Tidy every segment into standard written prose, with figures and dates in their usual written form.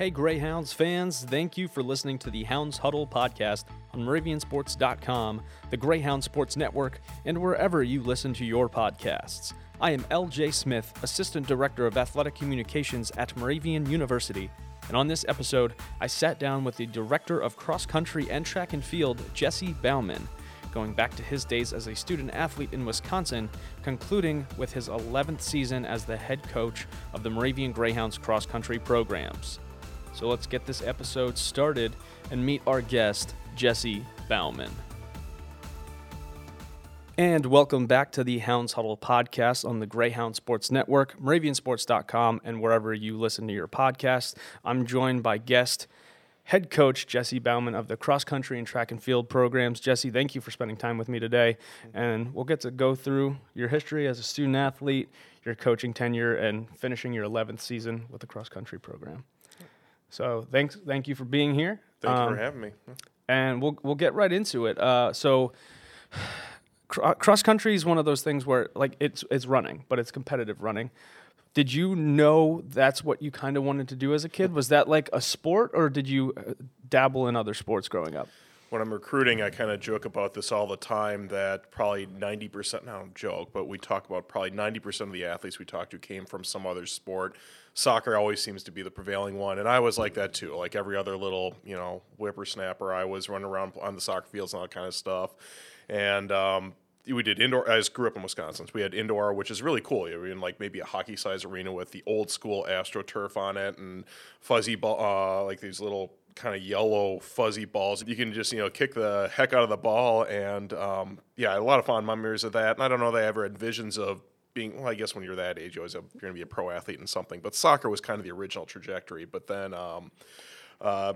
Hey, Greyhounds fans, thank you for listening to the Hounds Huddle podcast on MoravianSports.com, the Greyhound Sports Network, and wherever you listen to your podcasts. I am L.J. Smith, Assistant Director of Athletic Communications at Moravian University, and on this episode, I sat down with the Director of Cross Country and Track and Field, Jesse Bauman, going back to his days as a student athlete in Wisconsin, concluding with his 11th season as the head coach of the Moravian Greyhounds cross country programs. So let's get this episode started and meet our guest, Jesse Bauman. And welcome back to the Hounds Huddle podcast on the Greyhound Sports Network, MoravianSports.com, and wherever you listen to your podcast. I'm joined by guest head coach Jesse Bauman of the cross country and track and field programs. Jesse, thank you for spending time with me today. And we'll get to go through your history as a student athlete, your coaching tenure, and finishing your 11th season with the cross country program. So thank you for being here. Thanks for having me. And we'll get right into it. Cross country is one of those things where like it's running, but it's competitive running. Did you know that's what you kind of wanted to do as a kid? Was that like a sport, or did you dabble in other sports growing up? When I'm recruiting, I kind of joke about this all the time that probably 90%, no, I don't joke, but we talk about probably 90% of the athletes we talked to came from some other sport. Soccer always seems to be the prevailing one, and I was like that too. Like every other little, whippersnapper, I was running around on the soccer fields and all that kind of stuff. And, we did indoor. I grew up in Wisconsin, so we had indoor, which is really cool. You're in like maybe a hockey-sized arena with the old-school AstroTurf on it and fuzzy ball, like these little kind of yellow fuzzy balls. You can just kick the heck out of the ball, and I had a lot of fond memories of that. And I don't know that I ever had visions of being. Well, I guess when you're that age, you're going to be a pro athlete in something. But soccer was kind of the original trajectory. But then.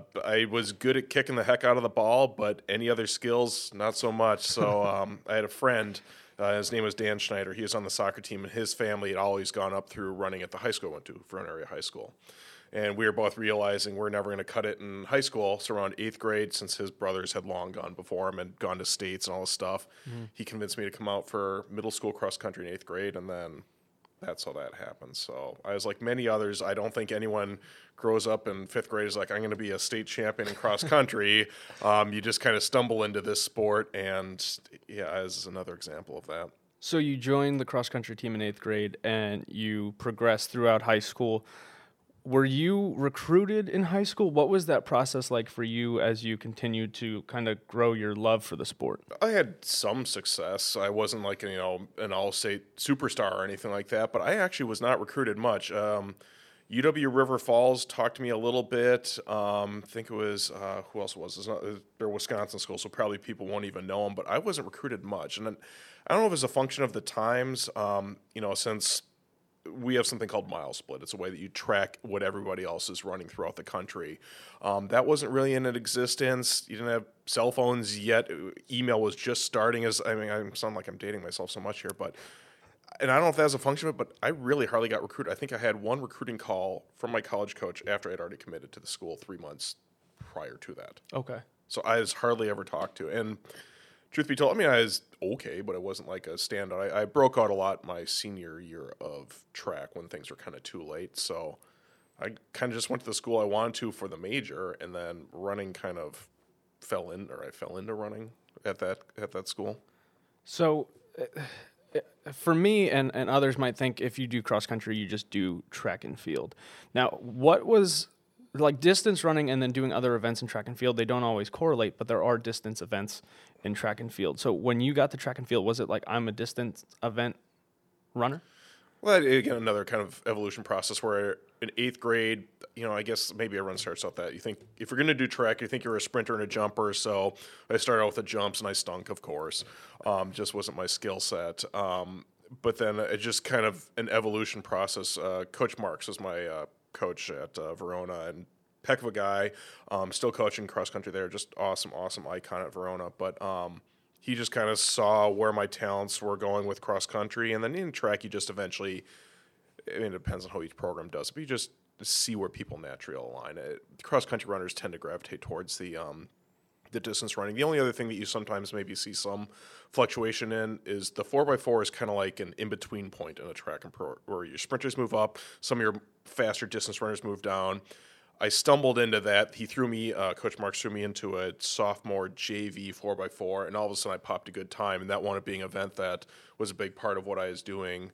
I was good at kicking the heck out of the ball, but any other skills, not so much. So I had a friend, his name was Dan Schneider. He was on the soccer team, and his family had always gone up through running at the high school I went to, Front Area High School. And we were both realizing we're never going to cut it in high school. So around 8th grade, since his brothers had long gone before him and gone to states and all this stuff, He convinced me to come out for middle school cross country in 8th grade, and then that's how that happened. So I was like many others. I don't think anyone grows up in 5th grade is like, I'm going to be a state champion in cross country. You just kind of stumble into this sport. And yeah, this is another example of that. So you joined the cross country team in 8th grade and you progressed throughout high school. Were you recruited in high school? What was that process like for you as you continued to kind of grow your love for the sport? I had some success. I wasn't like, an all-state superstar or anything like that, but I actually was not recruited much. UW-River Falls talked to me a little bit. I think it was, who else was? They're Wisconsin school, so probably people won't even know them, but I wasn't recruited much. And then, I don't know if it's a function of the times, since we have something called mile split. It's a way that you track what everybody else is running throughout the country. That wasn't really in existence. You didn't have cell phones yet. Email was just starting. I sound like I'm dating myself so much here, and I don't know if that was a function of it, but I really hardly got recruited. I think I had one recruiting call from my college coach after I'd already committed to the school 3 months prior to that. Okay. So I was hardly ever talked to. And truth be told, I was okay, but it wasn't like a standout. I broke out a lot my senior year of track when things were kind of too late. So I kind of just went to the school I wanted to for the major, and then running kind of I fell into running at that school. So for me and others might think if you do cross country, you just do track and field. Now, what was like distance running and then doing other events in track and field, they don't always correlate, but there are distance events in track and field. So when you got to track and field, was it like I'm a distance event runner? Well, again, another kind of evolution process where in 8th grade, I guess maybe everyone starts out that. You think if you're going to do track, you think you're a sprinter and a jumper. So I started out with the jumps and I stunk, of course. Just wasn't my skill set. But then it just kind of an evolution process. Coach Marks was my coach at Verona, and heck of a guy, still coaching cross country there, just awesome icon at Verona, but he just kind of saw where my talents were going with cross country, and then in track you just eventually, it depends on how each program does, but you just see where people naturally align. Cross country runners tend to gravitate towards the distance running. The only other thing that you sometimes maybe see some fluctuation in is the 4x4 is kind of like an in-between point in a track and pro where your sprinters move up, some of your faster distance runners move down. I stumbled into that. He threw me, Coach Marks threw me into a sophomore JV 4x4, and all of a sudden I popped a good time, and that wound up being an event that was a big part of what I was doing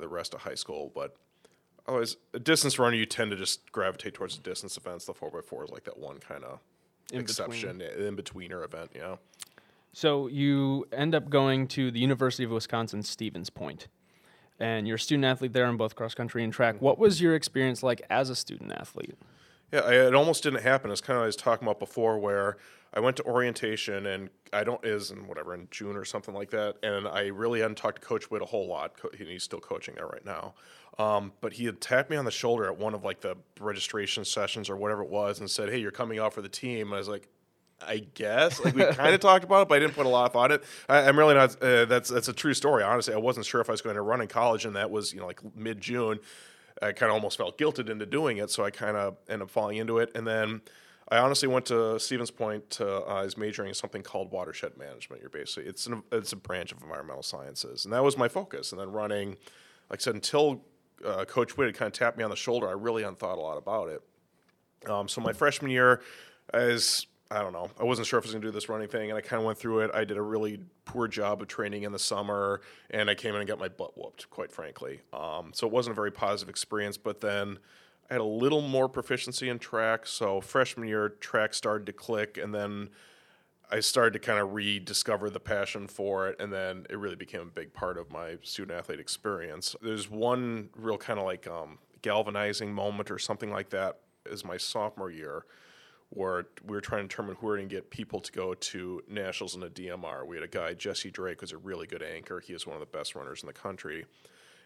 the rest of high school. But always a distance runner, you tend to just gravitate towards the distance events. The 4x4 is like that one kind of exception, in-betweener event, yeah. So you end up going to the University of Wisconsin Stevens Point, and you're a student-athlete there in both cross-country and track. What was your experience like as a student-athlete? Yeah, it almost didn't happen. It's kind of what I was talking about before, where I went to orientation and in June or something like that, and I really hadn't talked to Coach Witt a whole lot. He's still coaching there right now. But he had tapped me on the shoulder at one of like the registration sessions or whatever it was and said, "Hey, you're coming out for the team." And I was like, I guess. Like, we kind of talked about it, but I didn't put a lot of thought in it. I'm really not that's a true story. Honestly, I wasn't sure if I was going to run in college, and that was, like mid-June. I kind of almost felt guilted into doing it, so I kind of ended up falling into it. And then I honestly went to Stevens Point is majoring in something called watershed management. It's a branch of environmental sciences, and that was my focus. And then running, like I said, until Coach Witt kind of tapped me on the shoulder, I really hadn't thought a lot about it. So my freshman year, I wasn't sure if I was going to do this running thing, and I kind of went through it. I did a really poor job of training in the summer, and I came in and got my butt whooped, quite frankly. So it wasn't a very positive experience, but then I had a little more proficiency in track. So freshman year, track started to click, and then I started to kind of rediscover the passion for it, and then it really became a big part of my student-athlete experience. There's one real kind of like galvanizing moment or something like that is my sophomore year, where we were trying to determine who we were going to get people to go to nationals in a DMR. We had a guy, Jesse Drake, who's a really good anchor. He is one of the best runners in the country.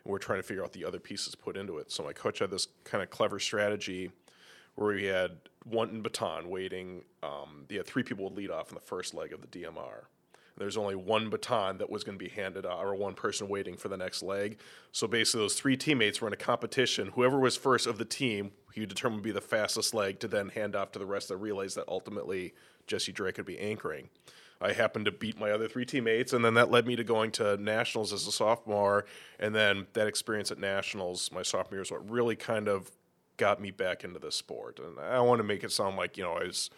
And we're trying to figure out the other pieces put into it. So my coach had this kind of clever strategy where we had one baton waiting. He had three people would lead off in the first leg of the DMR. There's only one baton that was going to be handed out, or one person waiting for the next leg. So basically those three teammates were in a competition. Whoever was first of the team, you determined would be the fastest leg to then hand off to the rest of the relays that ultimately Jesse Drake would be anchoring. I happened to beat my other three teammates, and then that led me to going to nationals as a sophomore. And then that experience at nationals, my sophomore year, is what really kind of got me back into the sport. And I want to make it sound like, I was...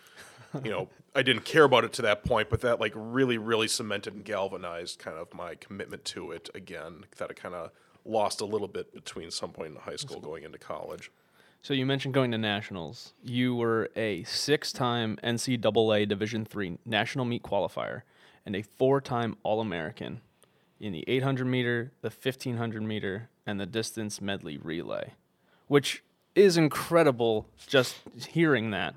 I didn't care about it to that point, but that like really, really cemented and galvanized kind of my commitment to it again, that I kind of lost a little bit between some point in high school going into college. So you mentioned going to nationals. You were a 6-time NCAA Division III national meet qualifier and a 4-time All-American in the 800 meter, the 1500 meter, and the distance medley relay, which is incredible just hearing that.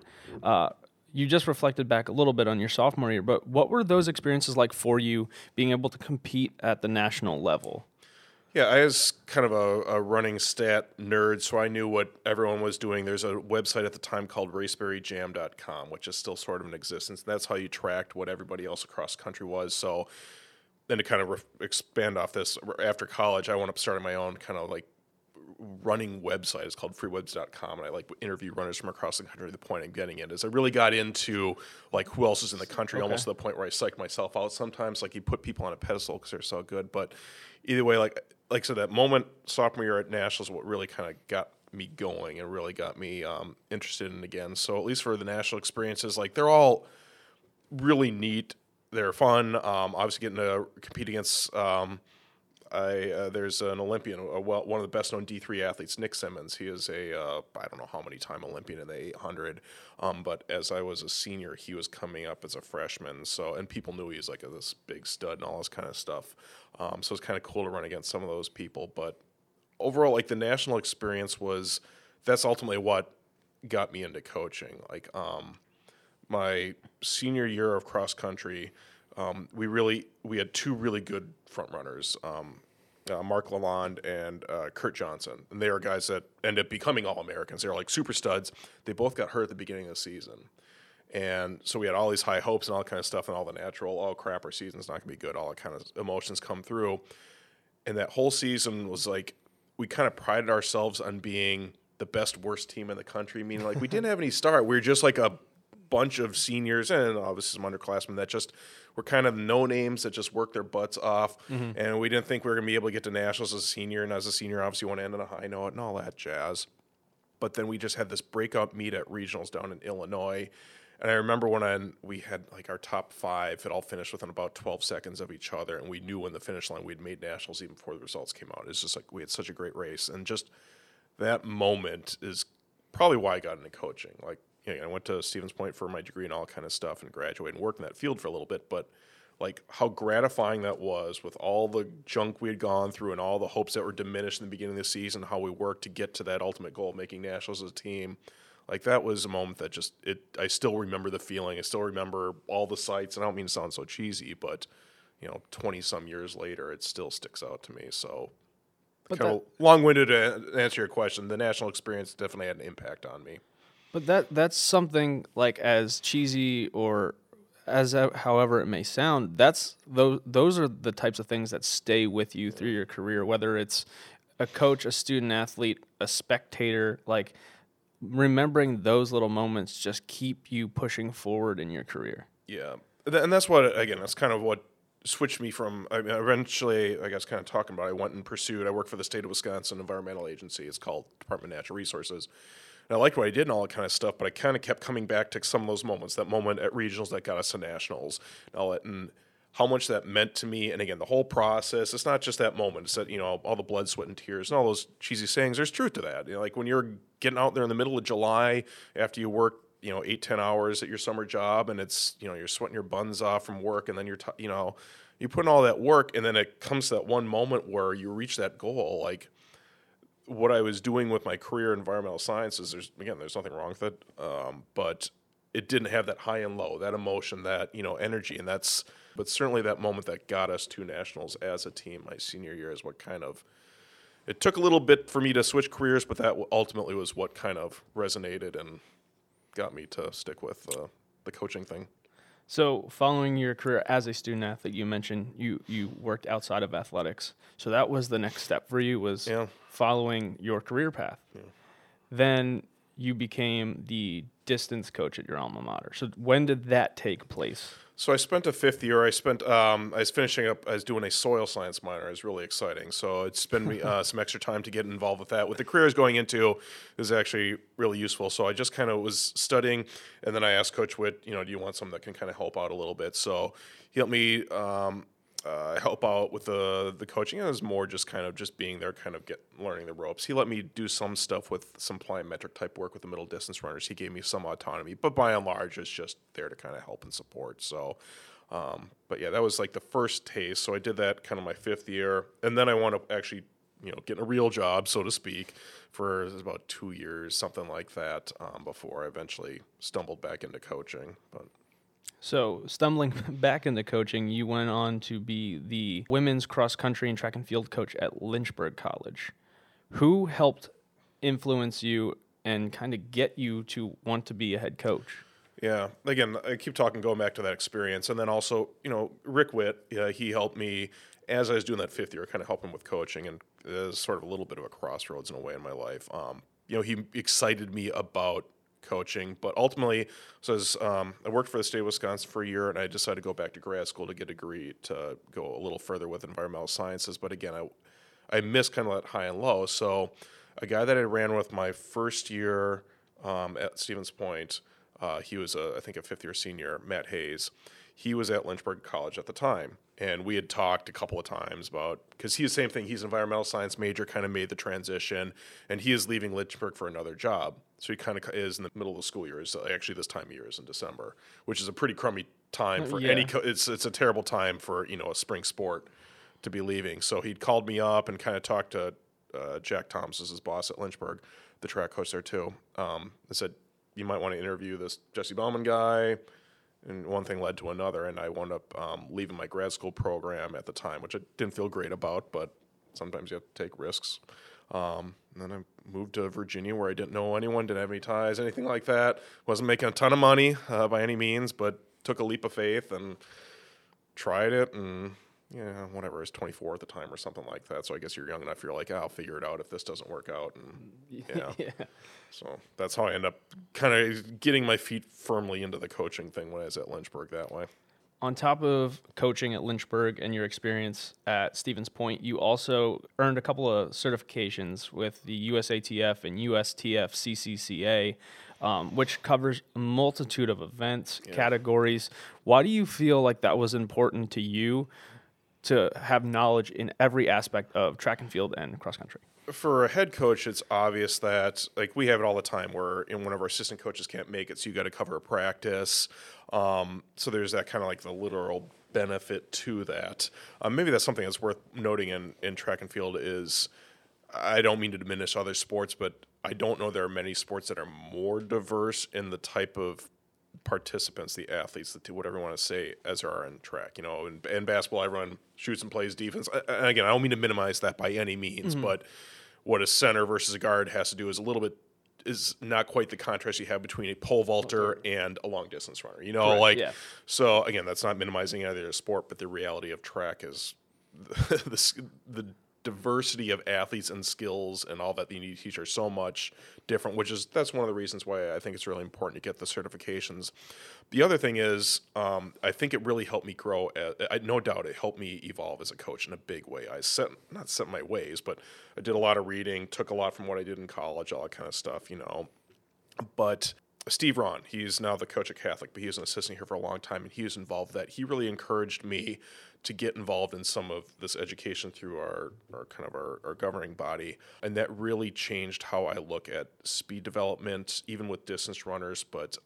You just reflected back a little bit on your sophomore year, but what were those experiences like for you being able to compete at the national level? Yeah, I was kind of a running stat nerd, so I knew what everyone was doing. There's a website at the time called raceberryjam.com, which is still sort of in existence. That's how you tracked what everybody else across the country was. So then to kind of expand off this, after college, I wound up starting my own kind of like running website. It's called freewebs.com, and I like interview runners from across the country. The point I'm getting at is I really got into like who else is in the country, almost to the point where I psyched myself out sometimes. Like, you put people on a pedestal because they're so good. But either way, like I said, that moment sophomore year at nationals, what really kind of got me going and really got me interested in it again. So at least for the national experiences, like, they're all really neat. They're fun. Obviously getting to compete against there's an Olympian, one of the best-known D3 athletes, Nick Simmons. He is a I don't know how many time Olympian in the 800, but as I was a senior, he was coming up as a freshman. So, and people knew he was like this big stud and all this kind of stuff. So it's kind of cool to run against some of those people. But overall, like, the national experience that's ultimately what got me into coaching. Like, my senior year of cross country, we had two really good front runners, Mark Lalonde and Kurt Johnson. And they are guys that end up becoming All-Americans. They're like super studs. They both got hurt at the beginning of the season. And so we had all these high hopes and all that kind of stuff, and all the natural, oh crap, our season's not going to be good, all that kind of emotions come through. And that whole season was like, we kind of prided ourselves on being the best, worst team in the country. Meaning, like, we didn't have any start. We were just like a bunch of seniors and obviously some underclassmen that just were kind of no names that just worked their butts off. Mm-hmm. And we didn't think we were going to be able to get to nationals as a senior. And as a senior, obviously, you want to end on a high note and all that jazz. But then we just had this breakout meet at regionals down in Illinois. And I remember when we had like our top five, it all finished within about 12 seconds of each other. And we knew when the finish line, we'd made nationals even before the results came out. It's just like we had such a great race. And just that moment is probably why I got into coaching. Like, you know, I went to Stevens Point for my degree and all kind of stuff and graduated and worked in that field for a little bit. But like how gratifying that was with all the junk we had gone through and all the hopes that were diminished in the beginning of the season, how we worked to get to that ultimate goal of making nationals as a team. Like that was a moment that just I still remember the feeling. I still remember all the sights, and I don't mean to sound so cheesy, but you know, 20 some years later, it still sticks out to me. So, kind of long-winded to answer your question. The national experience definitely had an impact on me. But that's something like as cheesy or as however it may sound, that's those are the types of things that stay with you through your career, whether it's a coach, a student athlete, a spectator, like. Remembering those little moments just keep you pushing forward in your career. Yeah. And that's what, again, that's kind of what switched me from, I mean, eventually, I guess, kind of talking about, I went and pursued, I worked for the state of Wisconsin Environmental Agency. It's called Department of Natural Resources. And I liked what I did and all that kind of stuff, but I kind of kept coming back to some of those moments, that moment at regionals that got us to nationals and all that, and how much that meant to me. And again, the whole process, it's not just that moment. It's that, you know, all the blood, sweat, and tears and all those cheesy sayings, there's truth to that. You know, like when you're getting out there in the middle of July after you work, you know, 8-10 hours at your summer job and it's, you know, you're sweating your buns off from work and then you're, you know, you put in all that work and then it comes to that one moment where you reach that goal. Like what I was doing with my career in environmental sciences, there's nothing wrong with it, but it didn't have that high and low, that emotion, that, you know, energy. And that's, but certainly that moment that got us to nationals as a team my senior year is what kind of, it took a little bit for me to switch careers, but that ultimately was what kind of resonated and got me to stick with the coaching thing. So following your career as a student athlete, you mentioned you worked outside of athletics. So that was the next step for you was following your career path. Yeah. Then you became the distance coach at your alma mater. So when did that take place? So I spent a fifth year. I was finishing up. I was doing a soil science minor. It was really exciting. So it's been some extra time to get involved with that. With the career I was going into, it was actually really useful. So I just kind of was studying, and then I asked Coach Witt, you know, do you want something that can kind of help out a little bit? So he helped me help out with the coaching. It was more just kind of just being there, kind of learning the ropes. He let me do some stuff with some plyometric type work with the middle distance runners. He gave me some autonomy, but by and large, it's just there to kind of help and support. So, but yeah, that was like the first taste. So I did that kind of my fifth year, and then I wound up actually, you know, getting a real job, so to speak, for about 2 years, something like that, before I eventually stumbled back into coaching, but. So, stumbling back into coaching, you went on to be the women's cross-country and track and field coach at Lynchburg College. Who helped influence you and kind of get you to want to be a head coach? Yeah, again, I keep going back to that experience. And then also, you know, Rick Witt, he helped me as I was doing that fifth year, kind of helping with coaching. And it was sort of a little bit of a crossroads in a way in my life. You know, he excited me about coaching, but ultimately, so I worked for the state of Wisconsin for a year, and I decided to go back to grad school to get a degree to go a little further with environmental sciences. But again, I missed kind of that high and low. So a guy that I ran with my first year at Stevens Point, he was I think a fifth year senior, Matt Hayes. He was at Lynchburg College at the time, and we had talked a couple of times about, because he's the same thing, he's an environmental science major, kind of made the transition, and he is leaving Lynchburg for another job. So he kind of is in the middle of the school year, is actually this time of year is in December, which is a pretty crummy time for it's a terrible time for, you know, a spring sport to be leaving. So he'd called me up and kind of talked to Jack Thomas, his boss at Lynchburg, the track coach there too, and said, you might want to interview this Jesse Bauman guy. And one thing led to another, and I wound up leaving my grad school program at the time, which I didn't feel great about, but sometimes you have to take risks. And then I moved to Virginia where I didn't know anyone, didn't have any ties, anything like that. Wasn't making a ton of money by any means, but took a leap of faith and tried it. And, I was 24 at the time or something like that. So I guess you're young enough, you're like, I'll figure it out if this doesn't work out. And yeah. So that's how I ended up kind of getting my feet firmly into the coaching thing when I was at Lynchburg that way. on top of coaching at Lynchburg and your experience at Stevens Point, you also earned a couple of certifications with the USATF and USTF CCCA, which covers a multitude of events, categories. Why do you feel like that was important to you to have knowledge in every aspect of track and field and cross country? For a head coach, it's obvious that, like, we have it all the time where one of our assistant coaches can't make it, so you got to cover a practice. So there's that kind of like the literal benefit to that. Maybe that's something that's worth noting in track and field is, I don't mean to diminish other sports, but I don't know there are many sports that are more diverse in the type of participants, the athletes, whatever you want to say, as there are in track. You know, in basketball, everyone shoots and plays defense. And again, I don't mean to minimize that by any means, but what a center versus a guard has to do is not quite the contrast you have between a pole vaulter and a long distance runner. You know, so again, that's not minimizing either sport, but the reality of track is the diversity of athletes and skills and all that you need to teach are so much different, that's one of the reasons why I think it's really important to get the certifications. The other thing is, I think it really helped me grow. No doubt it helped me evolve as a coach in a big way. Not set my ways, but I did a lot of reading, took a lot from what I did in college, all that kind of stuff, you know. But Steve Ron, he's now the coach at Catholic, but he was an assistant here for a long time, and he was involved in that. He really encouraged me to get involved in some of this education through our governing body, and that really changed how I look at speed development, even with distance runners, but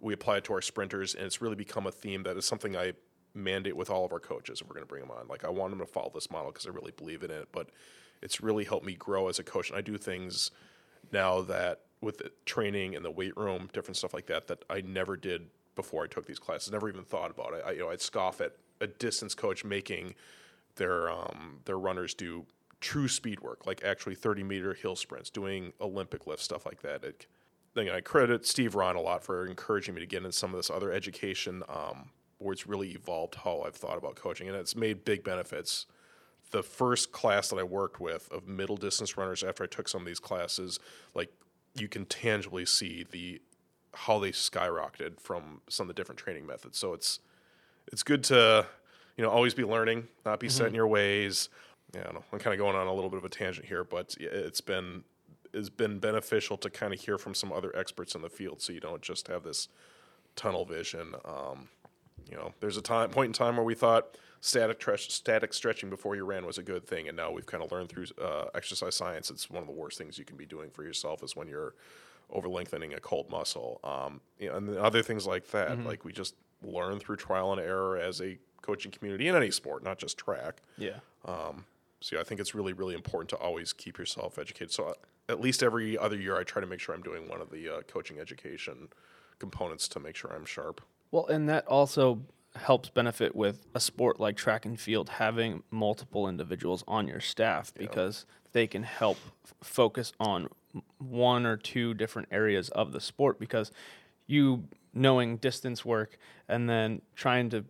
we apply it to our sprinters, and it's really become a theme that is something I mandate with all of our coaches if we're going to bring them on. Like, I want them to follow this model because I really believe in it, but it's really helped me grow as a coach, and I do things now that with the training and the weight room, different stuff like that, that I never did before I took these classes, never even thought about it. I'd scoff at a distance coach making their runners do true speed work, like actually 30-meter hill sprints, doing Olympic lifts, stuff like that. I credit Steve Ron a lot for encouraging me to get into some of this other education where it's really evolved how I've thought about coaching, and it's made big benefits. The first class that I worked with of middle distance runners after I took some of these classes, like, you can tangibly see how they skyrocketed from some of the different training methods. So it's good to, always be learning, not be set in your ways. Yeah, I don't know, I'm kind of going on a little bit of a tangent here, but it's been beneficial to kind of hear from some other experts in the field, so you don't just have this tunnel vision. There's a point in time where we thought static stretching before you ran was a good thing, and now we've kind of learned through exercise science it's one of the worst things you can be doing for yourself is when you're over-lengthening a cold muscle. And other things like that. Like, we just learn through trial and error as a coaching community in any sport, not just track. Yeah. I think it's really, really important to always keep yourself educated. So at least every other year I try to make sure I'm doing one of the coaching education components to make sure I'm sharp. Well, and that also helps benefit with a sport like track and field, having multiple individuals on your staff because they can help focus on one or two different areas of the sport, because you knowing distance work and then trying to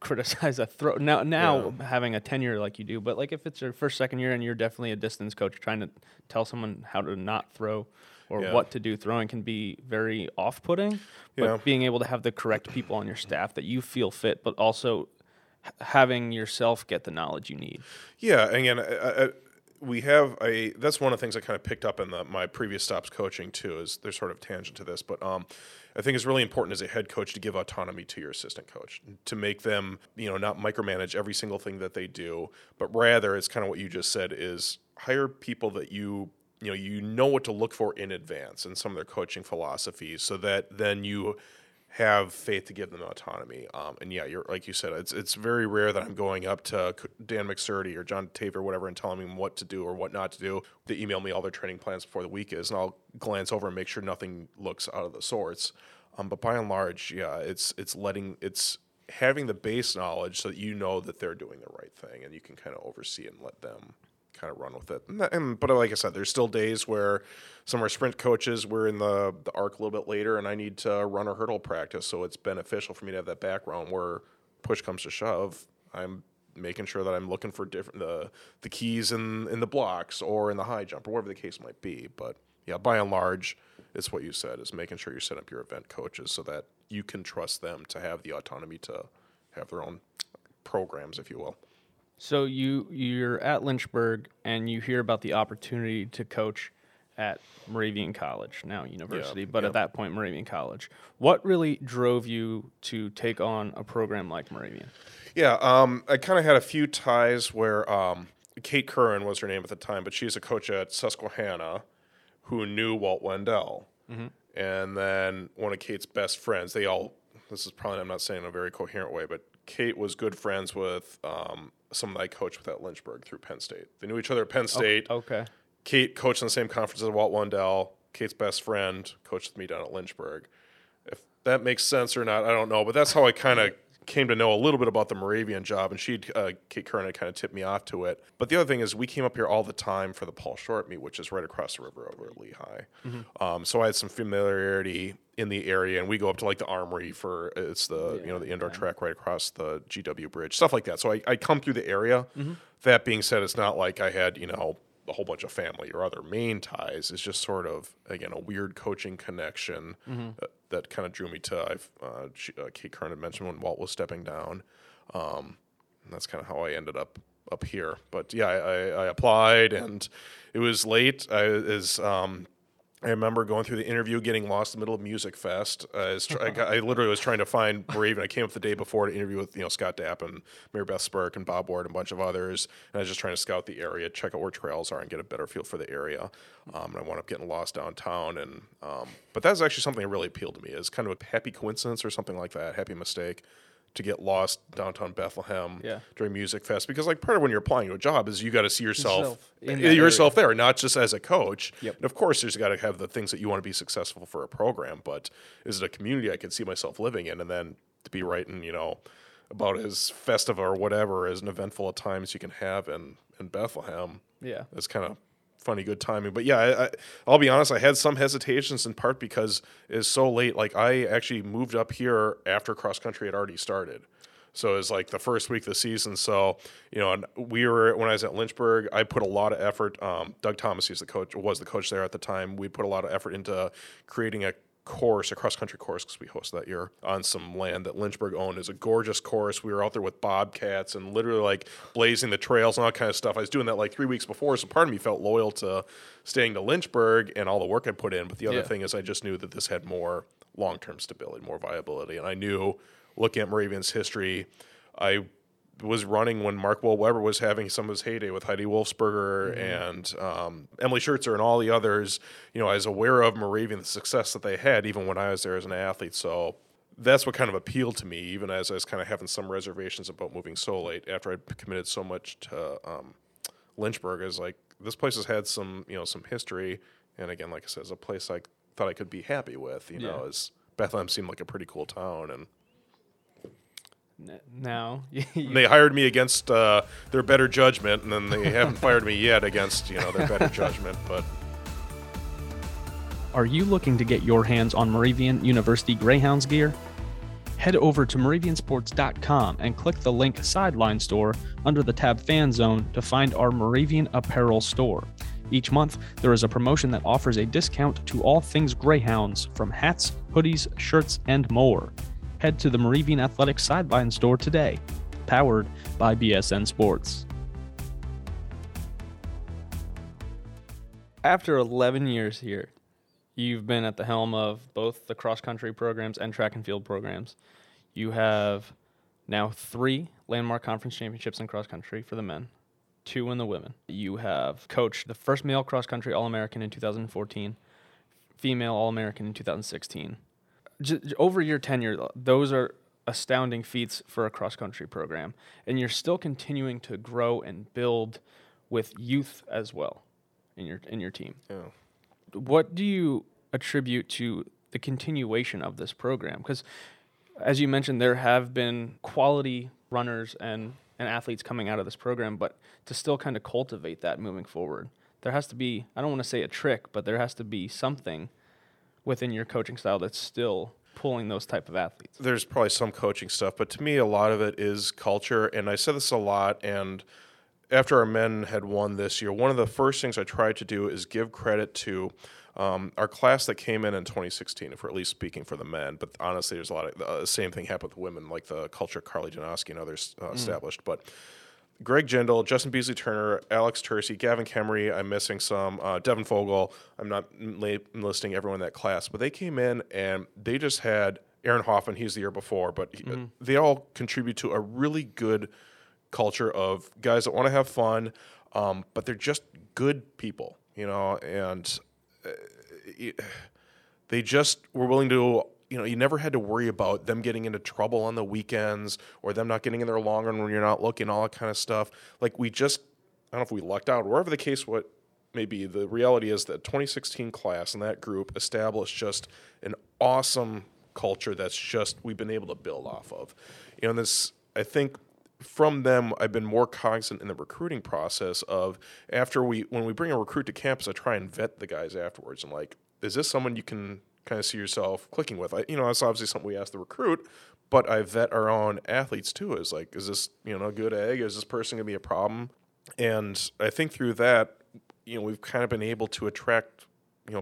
criticize a throw. Now having a tenure like you do, but like if it's your first, second year and you're definitely a distance coach trying to tell someone how to not throw or what to do, throwing can be very off-putting, but being able to have the correct people on your staff that you feel fit, but also having yourself get the knowledge you need. Yeah, again, that's one of the things I kind of picked up in my previous stops coaching too, is there's sort of tangent to this, but I think it's really important as a head coach to give autonomy to your assistant coach, to make them, not micromanage every single thing that they do, but rather it's kind of what you just said is hire people that you know what to look for in advance and some of their coaching philosophies, so that then you have faith to give them autonomy. You're like you said, it's very rare that I'm going up to Dan McSurdy or John Tate or whatever and telling them what to do or what not to do. They email me all their training plans before the week is, and I'll glance over and make sure nothing looks out of the sorts. But by and large, it's having the base knowledge so that you know that they're doing the right thing, and you can kind of oversee it and let them kind of run with it. But like I said, there's still days where some of our sprint coaches were in the arc a little bit later and I need to run a hurdle practice. So it's beneficial for me to have that background where push comes to shove. I'm making sure that I'm looking for the keys in the blocks or in the high jump or whatever the case might be. But yeah, by and large, it's what you said, is making sure you set up your event coaches so that you can trust them to have the autonomy to have their own programs, if you will. So you're at Lynchburg, and you hear about the opportunity to coach at Moravian College, now university, but at that point Moravian College. What really drove you to take on a program like Moravian? Yeah, I kind of had a few ties where Kate Curran was her name at the time, but she's a coach at Susquehanna who knew Walt Wondell. Mm-hmm. And then one of Kate's best friends, they all, this is probably, I'm not saying in a very coherent way, but Kate was good friends with someone that I coached with at Lynchburg through Penn State. They knew each other at Penn State. Oh, okay. Kate coached in the same conference as Walt Wondell. Kate's best friend coached with me down at Lynchburg. If that makes sense or not, I don't know. But that's how I kind of came to know a little bit about the Moravian job, and Kate Curran had kind of tipped me off to it. But the other thing is we came up here all the time for the Paul Short meet, which is right across the river over at Lehigh. Mm-hmm. So I had some familiarity in the area, and we go up to like the Armory for the indoor track right across the GW Bridge, stuff like that. So I come through the area. Mm-hmm. That being said, it's not like I had a whole bunch of family or other main ties. Is just sort of, again, a weird coaching connection that kind of drew me to, Kate Curran had mentioned when Walt was stepping down. And that's kind of how I ended up here. But yeah, I applied, and it was late. I remember going through the interview, getting lost in the middle of Music Fest. I literally was trying to find Moravian. I came up the day before to interview with Scott Dapp and Mary Beth Spurk and Bob Ward and a bunch of others. And I was just trying to scout the area, check out where trails are, and get a better feel for the area. And I wound up getting lost downtown. And but that was actually something that really appealed to me. It's kind of a happy coincidence or something like that, happy mistake, to get lost downtown Bethlehem during Music Fest, because like part of when you're applying to a job is you got to see yourself there, not just as a coach. Yep. And of course, there's got to have the things that you want to be successful for a program, but is it a community I could see myself living in? And then to be right in, about as festive or whatever, as an eventful at times you can have in Bethlehem. Yeah, it's kind of funny, good timing. But yeah, I'll be honest, I had some hesitations in part because it's so late. Like I actually moved up here after cross country had already started. So it's like the first week of the season. So, and when I was at Lynchburg, I put a lot of effort. Doug Thomas was the coach there at the time. We put a lot of effort into creating a cross-country course, because we hosted that year on some land that Lynchburg owned. Is a gorgeous course. We were out there with bobcats and literally like blazing the trails and all that kind of stuff. I was doing that like 3 weeks before, so part of me felt loyal to staying to Lynchburg and all the work I put in. But the other thing is I just knew that this had more long-term stability, more viability. And I knew, looking at Moravian's history, I was running when Mark Will Weber was having some of his heyday with Heidi Wolfsberger and Emily Schertzer and all the others. I was aware of Moravian, the success that they had, even when I was there as an athlete. So that's what kind of appealed to me, even as I was kind of having some reservations about moving so late after I'd committed so much to Lynchburg. I was like, this place has had some history. And again, like I said, it's a place I thought I could be happy with, as Bethlehem seemed like a pretty cool town. And now they hired me against their better judgment, and then they haven't fired me yet against their better judgment. But are you looking to get your hands on Moravian University Greyhounds gear? Head over to MoravianSports.com and click the link Sideline Store under the tab Fan Zone to find our Moravian Apparel store. Each month, there is a promotion that offers a discount to all things Greyhounds, from hats, hoodies, shirts, and more. Head to the Moravian Athletics Sideline Store today, powered by BSN Sports. After 11 years here, you've been at the helm of both the cross-country programs and track and field programs. You have now 3 landmark conference championships in cross-country for the men, 2 in the women. You have coached the first male cross-country All-American in 2014, female All-American in 2016. Over your tenure, those are astounding feats for a cross-country program, and you're still continuing to grow and build with youth as well in your team. Yeah. What do you attribute to the continuation of this program? Because, as you mentioned, there have been quality runners and athletes coming out of this program, but to still kind of cultivate that moving forward, there has to be, I don't want to say a trick, but there has to be something within your coaching style that's still pulling those type of athletes. There's probably some coaching stuff, but to me, a lot of it is culture. And I said this a lot, and after our men had won this year, one of the first things I tried to do is give credit to Our class that came in 2016, if we're at least speaking for the men, but honestly, there's a lot of the same thing happened with women, like the culture Carly Janoski and others established. But Greg Jindal, Justin Beasley-Turner, Alex Tercey, Gavin Kemery, I'm missing some, Devin Fogel. I'm not listing everyone in that class, but they came in and they just had Aaron Hoffman, he's the year before, but they all contribute to a really good culture of guys that want to have fun, but they're just good people, you know, and they just were willing to, you know, you never had to worry about them getting into trouble on the weekends or them not getting in their long run when you're not looking, all that kind of stuff. Like we just, I don't know if we lucked out, wherever the case may be, the reality is that 2016 class and that group established just an awesome culture that's just, we've been able to build off of. You know, this, I think from them, I've been more cognizant in the recruiting process of when we bring a recruit to campus, I try and vet the guys afterwards. And like, is this someone you can kind of see yourself clicking with? That's obviously something we ask the recruit, but I vet our own athletes too. Is like, is this, a good egg? Is this person going to be a problem? And I think through that, we've kind of been able to attract,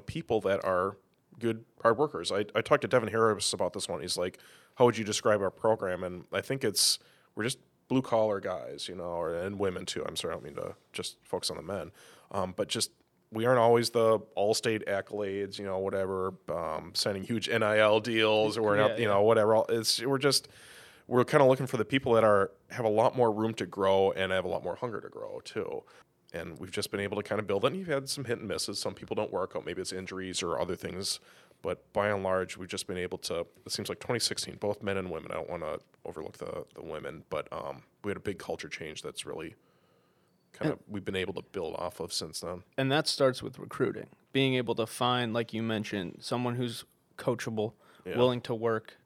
people that are good, hard workers. I talked to Devin Harris about this one. He's like, how would you describe our program? And I think we're just blue-collar guys, and women too. I'm sorry, I don't mean to just focus on the men. But just we aren't always the all-state accolades, whatever, signing huge NIL deals or not, whatever. We're kind of looking for the people that have a lot more room to grow and have a lot more hunger to grow too. And we've just been able to kind of build it. And you've had some hit and misses. Some people don't work out. Maybe it's injuries or other things. But by and large, we've just been able to – it seems like 2016, both men and women. I don't want to overlook the women. But we had a big culture change that's really kind of – we've been able to build off of since then. And that starts with recruiting, being able to find, like you mentioned, someone who's coachable, willing to work,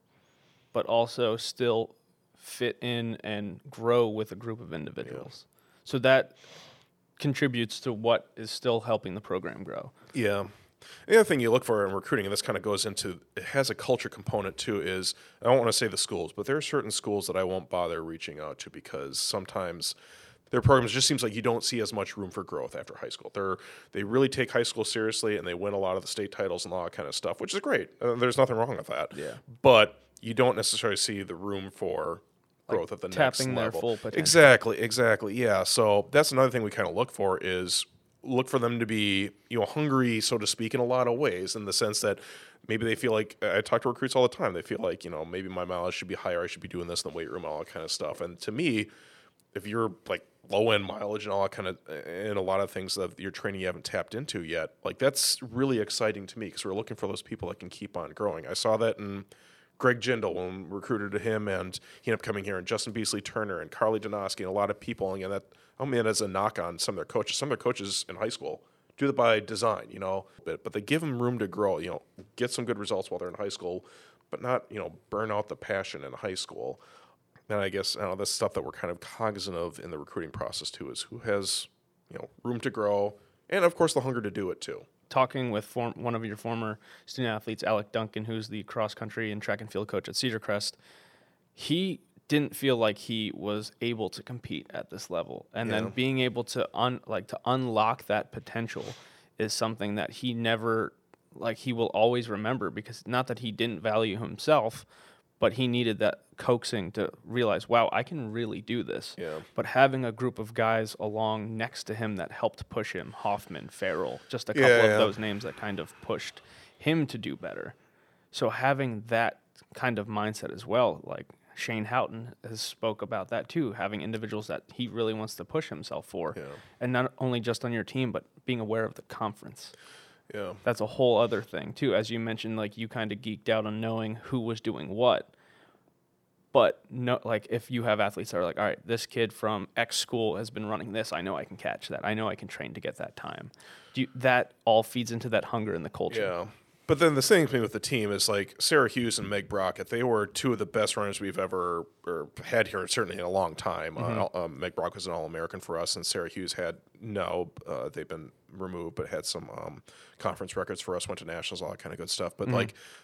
but also still fit in and grow with a group of individuals. Yeah. So that – contributes to what is still helping the program grow. Yeah. The other thing you look for in recruiting, and this kind of goes into, it has a culture component too, is I don't want to say the schools, but there are certain schools that I won't bother reaching out to because sometimes their programs just seems like you don't see as much room for growth after high school. They really take high school seriously and they win a lot of the state titles and all that kind of stuff, which is great. There's nothing wrong with that. Yeah. But you don't necessarily see the room for growth at the next level. Tapping their full potential. Exactly, yeah. So that's another thing we kind of look for them to be, hungry, so to speak, in a lot of ways, in the sense that maybe they feel like, I talk to recruits all the time, they feel like, maybe my mileage should be higher, I should be doing this in the weight room, all that kind of stuff. And to me, if you're like low-end mileage and all that kind of, and a lot of things that your training you haven't tapped into yet, like that's really exciting to me because we're looking for those people that can keep on growing. I saw that in Greg Jindal, when we recruited him, and he ended up coming here, and Justin Beasley-Turner and Carly Janoski and a lot of people. And that's a knock on some of their coaches. Some of their coaches in high school do that by design, but they give them room to grow, get some good results while they're in high school, but not, burn out the passion in high school. And I guess, that's stuff that we're kind of cognizant of in the recruiting process too, is who has, room to grow and, of course, the hunger to do it too. Talking with one of your former student-athletes, Alec Duncan, who's the cross-country and track and field coach at Cedar Crest, he didn't feel like he was able to compete at this level. And then being able to unlock that potential is something that he never – he will always remember, because not that he didn't value himself, but he needed that coaxing to realize, wow, I can really do this. Yeah. But having a group of guys along next to him that helped push him, Hoffman, Farrell, just a couple of those names that kind of pushed him to do better. So having that kind of mindset as well, like Shane Houghton has spoke about that too, having individuals that he really wants to push himself for, and not only just on your team, but being aware of the conference. Yeah. That's a whole other thing too. As you mentioned, you kind of geeked out on knowing who was doing what. But no, if you have athletes that are all right, this kid from X school has been running this, I know I can catch that. I know I can train to get that time. That all feeds into that hunger in the culture. Yeah. But then the same thing with the team is Sarah Hughes and Meg Brockett. They were two of the best runners we've ever had here, certainly in a long time. Meg Brockett was an All-American for us, and Sarah Hughes had they've been removed, but had some conference records for us, went to nationals, all that kind of good stuff. But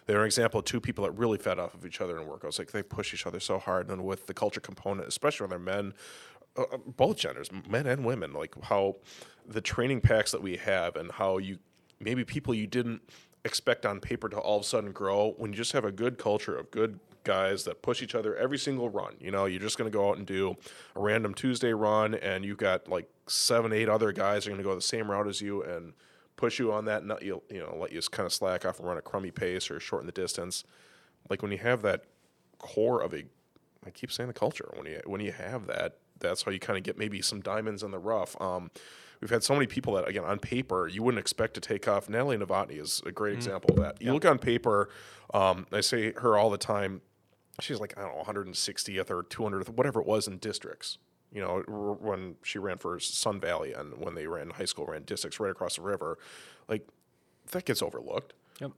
they were an example of two people that really fed off of each other in workouts. They push each other so hard, and with the culture component, especially when they're men, both genders, men and women, how the training packs that we have and how you maybe people you didn't expect on paper to all of a sudden grow, when you just have a good culture of good guys that push each other every single run. You know, you're just going to go out and do a random Tuesday run, and you've got like 7-8 other guys are going to go the same route as you and push you on that, and you know, let you just kind of slack off and run a crummy pace or shorten the distance. Like when you have that core of a, I keep saying the culture, when you have that, that's how you kind of get maybe some diamonds in the rough. We've had so many people that, again, on paper, you wouldn't expect to take off. Natalie Novotny is a great example of that. You look on paper, I say her all the time, she's like, I don't know, 160th or 200th, whatever it was in districts. You know, when she ran for Sun Valley and when they ran high school, ran districts right across the river. Like, that gets overlooked. Yep.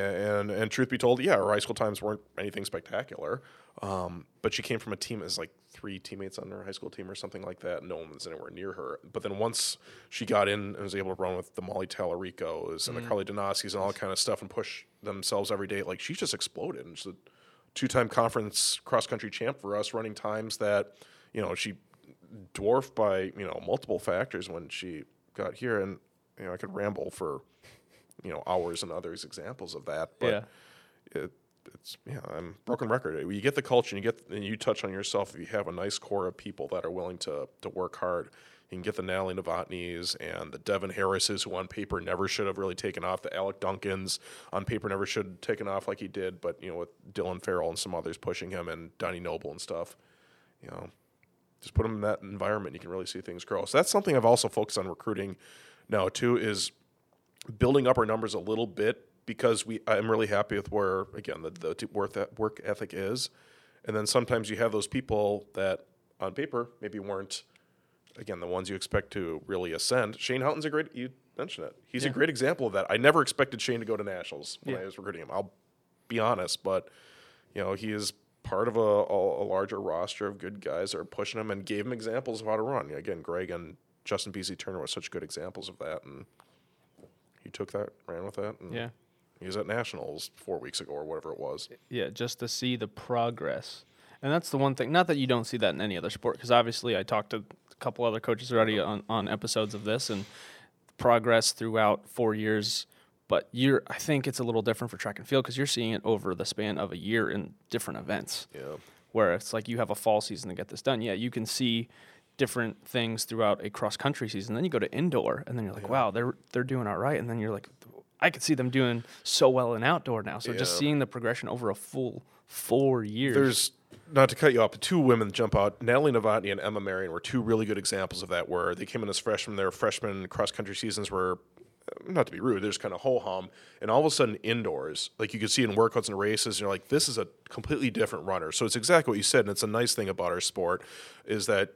And truth be told, yeah, her high school times weren't anything spectacular. But she came from a team as like 3 teammates on her high school team or something like that. No one was anywhere near her. But then once she got in and was able to run with the Molly Tallaricos and the Carly Donoskis and all that kind of stuff and push themselves every day, like she just exploded. And she's a 2-time conference cross-country champ for us, running times that, you know, she dwarfed by, you know, multiple factors when she got here. And, you know, I could ramble for, you know, hours and others examples of that. But yeah. I'm broken record. You get the culture, and you touch on yourself. If you have a nice core of people that are willing to work hard, you can get the Natalie Novotnys and the Devin Harrises, who on paper never should have really taken off. The Alec Duncans on paper never should have taken off like he did, but you know, with Dylan Farrell and some others pushing him, and Donnie Noble and stuff, you know, just put them in that environment, you can really see things grow. So that's something I've also focused on recruiting now too, is building up our numbers a little bit. Because I'm really happy with where, again, the work ethic is. And then sometimes you have those people that, on paper, maybe weren't, again, the ones you expect to really ascend. Shane Houghton's you mentioned it. He's a great example of that. I never expected Shane to go to nationals when I was recruiting him. I'll be honest, but, you know, he is part of a larger roster of good guys that are pushing him and gave him examples of how to run. Again, Greg and Justin Beasley-Turner were such good examples of that. And he took that, ran with that. And he was at nationals 4 weeks ago or whatever it was. Yeah, just to see the progress. And that's the one thing. Not that you don't see that in any other sport, because obviously I talked to a couple other coaches already on episodes of this, and progress throughout 4 years. But I think it's a little different for track and field because you're seeing it over the span of a year in different events. Yeah. Where it's like you have a fall season to get this done. Yeah, you can see different things throughout a cross-country season. Then you go to indoor, and then you're like, wow, they're doing all right. And then you're like, I could see them doing so well in outdoor now. So just seeing the progression over a full 4 years. There's, not to cut you off, but 2 women jump out. Natalie Novotny and Emma Marion were 2 really good examples of that, where they came in as freshmen. Their freshman cross-country seasons were, not to be rude, they're just kind of ho-hum. And all of a sudden, indoors, like you could see in workouts and races, and you're like, this is a completely different runner. So it's exactly what you said, and it's a nice thing about our sport is that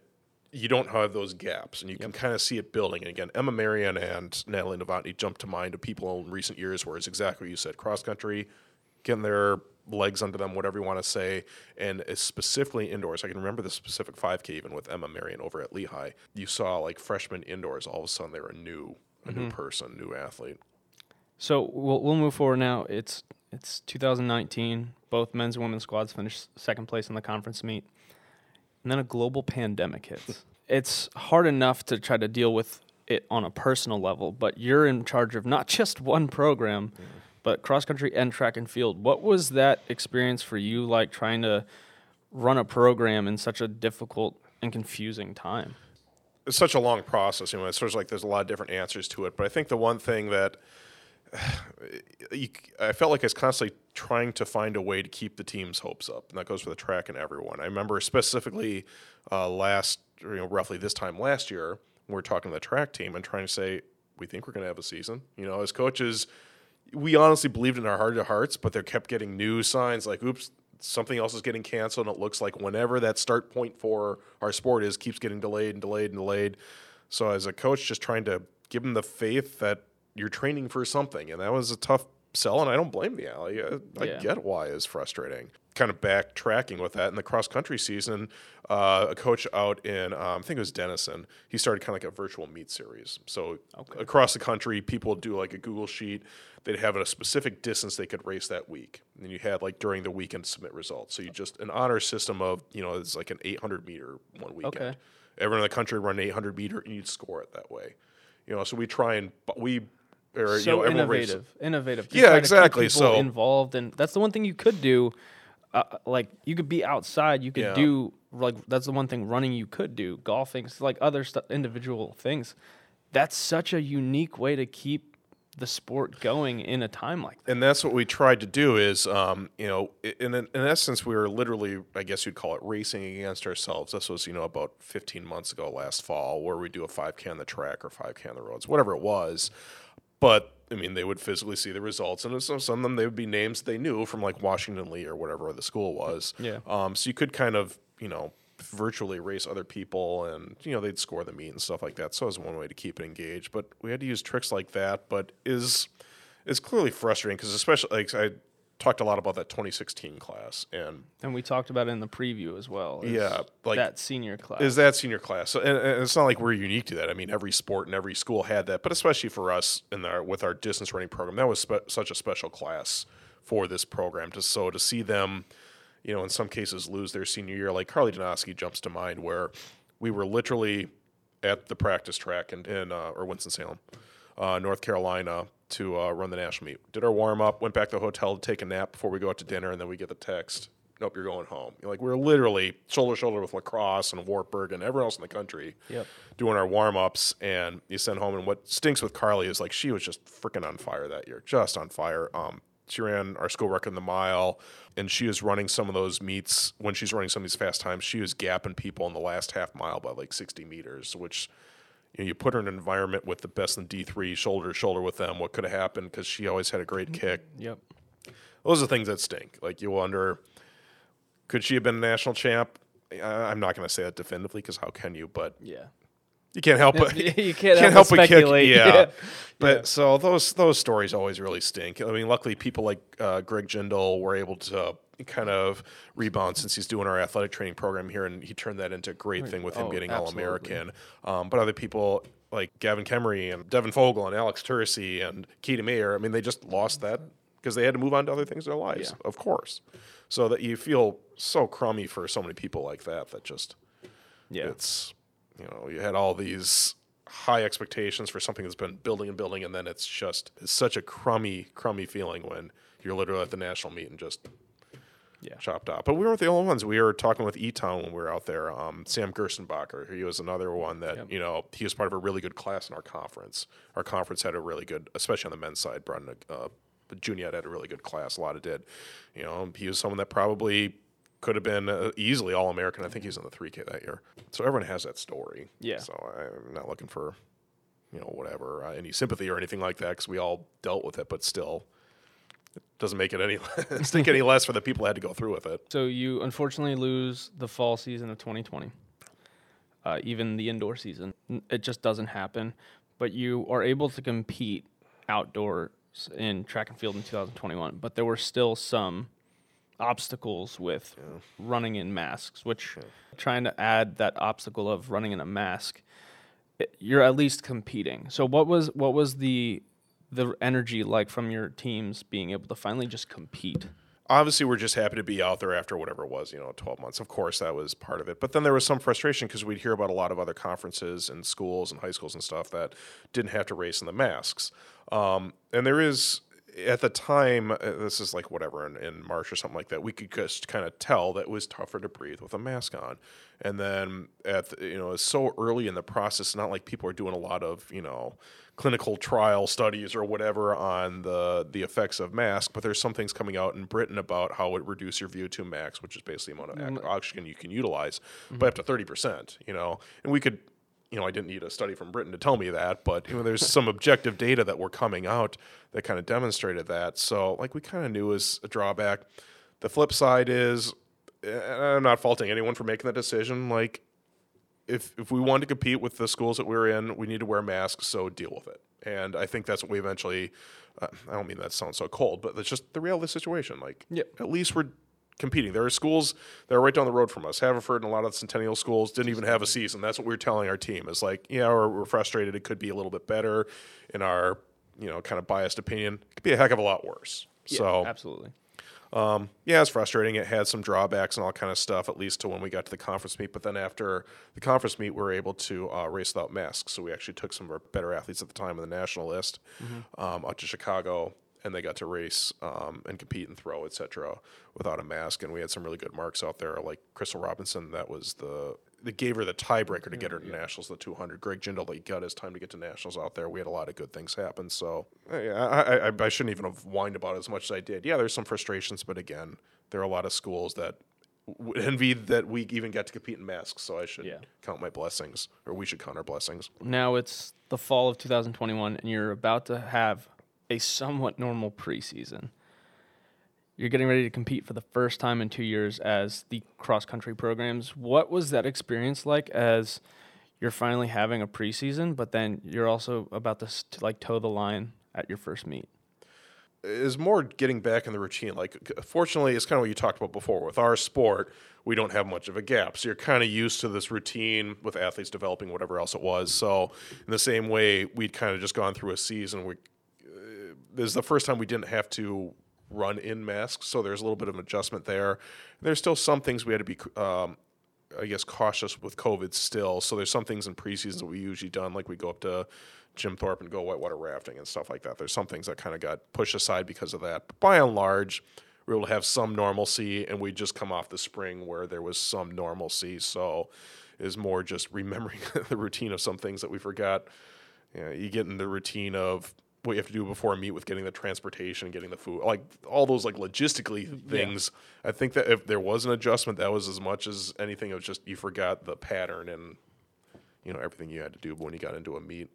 you don't have those gaps, and you can kind of see it building. And again, Emma Marion and Natalie Novotny jumped to mind of people in recent years where it's exactly what you said, cross-country, getting their legs under them, whatever you want to say, and it's specifically indoors. I can remember the specific 5K even with Emma Marion over at Lehigh. You saw like freshmen indoors, all of a sudden they were a new person, new athlete. So we'll move forward now. It's 2019. Both men's and women's squads finished second place in the conference meet. And then a global pandemic hits. It's hard enough to try to deal with it on a personal level, but you're in charge of not just one program, but cross-country and track and field. What was that experience for you like, trying to run a program in such a difficult and confusing time? It's such a long process. You know, it's sort of like there's a lot of different answers to it, but I think the one thing that I felt like I was constantly trying to find a way to keep the team's hopes up, and that goes for the track and everyone. I remember specifically roughly this time last year, we were talking to the track team and trying to say, we think we're going to have a season. You know, as coaches, we honestly believed in our heart of hearts, but there kept getting new signs like, oops, something else is getting canceled, and it looks like whenever that start point for our sport is, keeps getting delayed and delayed and delayed. So as a coach, just trying to give them the faith that you're training for something, and that was a tough sell, and I don't blame the alley. I get why it's frustrating. Kind of backtracking with that in the cross-country season, a coach out in, I think it was Denison, he started kind of like a virtual meet series. So across the country, people would do like a Google sheet. They'd have a specific distance they could race that week, and you had like during the weekend submit results. So you just an honor system of, you know, it's like an 800-meter one weekend. Okay. Everyone in the country would run an 800-meter, and you'd score it that way. You know, so we try and – we or so innovative. Yeah, exactly. So involved, and that's the one thing you could do. Like you could be outside, you could do like that's the one thing running you could do, golfing, like other individual things. That's such a unique way to keep the sport going in a time like that. And that's what we tried to do is, you know, in essence, we were literally, I guess you'd call it racing against ourselves. This was, you know, about 15 months ago last fall, where we do a 5K on the track or 5K on the roads, whatever it was. But I mean, they would physically see the results, and some of them they would be names they knew from like Washington Lee or whatever the school was. Yeah. So you could kind of, you know, virtually race other people, and you know they'd score the meet and stuff like that. So it was one way to keep it engaged. But we had to use tricks like that. But is clearly frustrating because especially like I talked a lot about that 2016 class, and we talked about it in the preview as well. Yeah, like that senior class is that senior class, so, and it's not like we're unique to that. I mean, every sport and every school had that, but especially for us in our with our distance running program, that was such a special class for this program. To see them, you know, in some cases lose their senior year. Like Carly Donosky jumps to mind, where we were literally at the practice track in Winston-Salem, North Carolina, to run the national meet. Did our warm-up, went back to the hotel to take a nap before we go out to dinner, and then we get the text, nope, you're going home. You're like, we're literally shoulder-to-shoulder with Lacrosse and Wartburg and everyone else in the country doing our warm-ups, and you send home. And what stinks with Carly is, like, she was just freaking on fire that year, just on fire. She ran our school record in the mile, and she was running some of those meets. When she's running some of these fast times, she was gapping people in the last half mile by, like, 60 meters, which – you put her in an environment with the best in D3, shoulder to shoulder with them, what could have happened, because she always had a great kick. Yep. Those are things that stink. Like, you wonder, could she have been a national champ? I'm not going to say that definitively, because how can you? But you can't help but speculate. Kick. Yeah. But so those stories always really stink. I mean, luckily people like Greg Jindal were able to kind of rebound since he's doing our athletic training program here, and he turned that into a great thing with him getting All-American. But other people like Gavin Kemery and Devin Fogel and Alex Tercey and Kate Mayer, I mean, they just lost that because they had to move on to other things in their lives, of course. So that you feel so crummy for so many people like that just it's, you know, you had all these high expectations for something that's been building and building, and then it's just such a crummy feeling when you're literally at the national meet and just chopped up. But we weren't the only ones. We were talking with E-Town when we were out there. Sam Gerstenbacher, he was another one that, you know, he was part of a really good class in our conference. Our conference had a really good, especially on the men's side, brought in a junior had a really good class. A lot of did. You know, he was someone that probably could have been easily All-American. I think he was in the 3K that year. So everyone has that story. Yeah. So I'm not looking for, you know, whatever, any sympathy or anything like that, because we all dealt with it, but still. It doesn't make it any stink any less for the people that had to go through with it. So you unfortunately lose the fall season of 2020, even the indoor season. It just doesn't happen. But you are able to compete outdoors in track and field in 2021. But there were still some obstacles with running in masks, which trying to add that obstacle of running in a mask, you're at least competing. So what was the energy like from your teams being able to finally just compete? Obviously, we're just happy to be out there after whatever it was, you know, 12 months. Of course, that was part of it. But then there was some frustration because we'd hear about a lot of other conferences and schools and high schools and stuff that didn't have to race in the masks. And there is, at the time, this is like whatever, in March or something like that, we could just kind of tell that it was tougher to breathe with a mask on. And then, you know, it's so early in the process, not like people are doing a lot of, you know, clinical trial studies or whatever on the effects of masks, but there's some things coming out in Britain about how it reduces your VO2 max, which is basically the amount of oxygen you can utilize, by up to 30%, you know. And we could, you know, I didn't need a study from Britain to tell me that, but, you know, there's some objective data that were coming out that kind of demonstrated that. So, like, we kind of knew is a drawback. The flip side is, and I'm not faulting anyone for making that decision, like, if we wanted to compete with the schools that we were in, we need to wear masks, so deal with it. And I think that's what we eventually I don't mean that sounds so cold, but it's just the reality situation. Like, at least we're competing. There are schools that are right down the road from us. Haverford and a lot of the Centennial schools didn't even have a season. That's what we were telling our team. It's like, we're frustrated. It could be a little bit better in our, you know, kind of biased opinion. It could be a heck of a lot worse. Yeah, so absolutely. Yeah, it's frustrating. It had some drawbacks and all kind of stuff, at least to when we got to the conference meet. But then after the conference meet, we were able to race without masks. So we actually took some of our better athletes at the time on the national list out to Chicago, and they got to race and compete and throw, et cetera, without a mask. And we had some really good marks out there, like Crystal Robinson. That was that gave her the tiebreaker to get her to nationals, the 200. Greg Jindal, he got his time to get to nationals out there. We had a lot of good things happen. So I shouldn't even have whined about it as much as I did. Yeah, there's some frustrations, but again, there are a lot of schools that envy that we even got to compete in masks. So I should count my blessings, or we should count our blessings. Now it's the fall of 2021, and you're about to have a somewhat normal preseason. You're getting ready to compete for the first time in 2 years as the cross-country programs. What was that experience like as you're finally having a preseason, but then you're also about to toe the line at your first meet? It's more getting back in the routine. Fortunately, it's kind of what you talked about before. With our sport, we don't have much of a gap. So you're kind of used to this routine with athletes developing whatever else it was. So in the same way, we'd kind of just gone through a season. This is the first time we didn't have to run in masks, so there's a little bit of an adjustment there. There's still some things we had to be, cautious with COVID still. So there's some things in preseason that we usually done, like we go up to Jim Thorpe and go whitewater rafting and stuff like that. There's some things that kind of got pushed aside because of that. But by and large, we were able to have some normalcy, and we just come off the spring where there was some normalcy. So it's more just remembering the routine of some things that we forgot. You get in the routine of what you have to do before a meet with getting the transportation, getting the food, like all those logistically things. Yeah. I think that if there was an adjustment, that was as much as anything. It was just you forgot the pattern and everything you had to do when you got into a meet.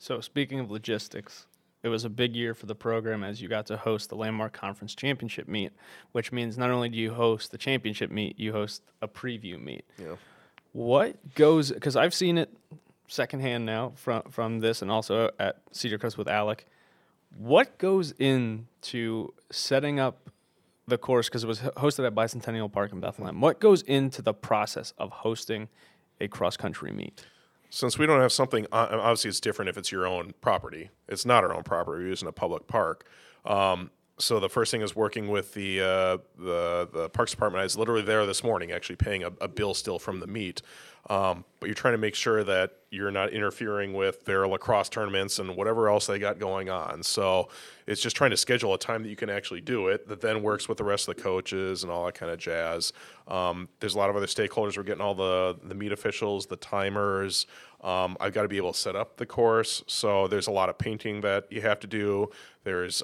So speaking of logistics, it was a big year for the program as you got to host the Landmark Conference Championship meet, which means not only do you host the championship meet, you host a preview meet. Yeah. What goes, because I've seen it secondhand now from this and also at Cedar Crest with Alec. What goes into setting up the course, because it was hosted at Bicentennial Park in Bethlehem? What goes into the process of hosting a cross-country meet? Since we don't have something, obviously it's different if it's your own property. It's not our own property. We're using a public park. So the first thing is working with the Parks Department. I was literally there this morning actually paying a bill still from the meet. But you're trying to make sure that you're not interfering with their lacrosse tournaments and whatever else they got going on. So it's just trying to schedule a time that you can actually do it that then works with the rest of the coaches and all that kind of jazz. There's a lot of other stakeholders. We're getting all the meet officials, the timers. I've got to be able to set up the course. So there's a lot of painting that you have to do. There's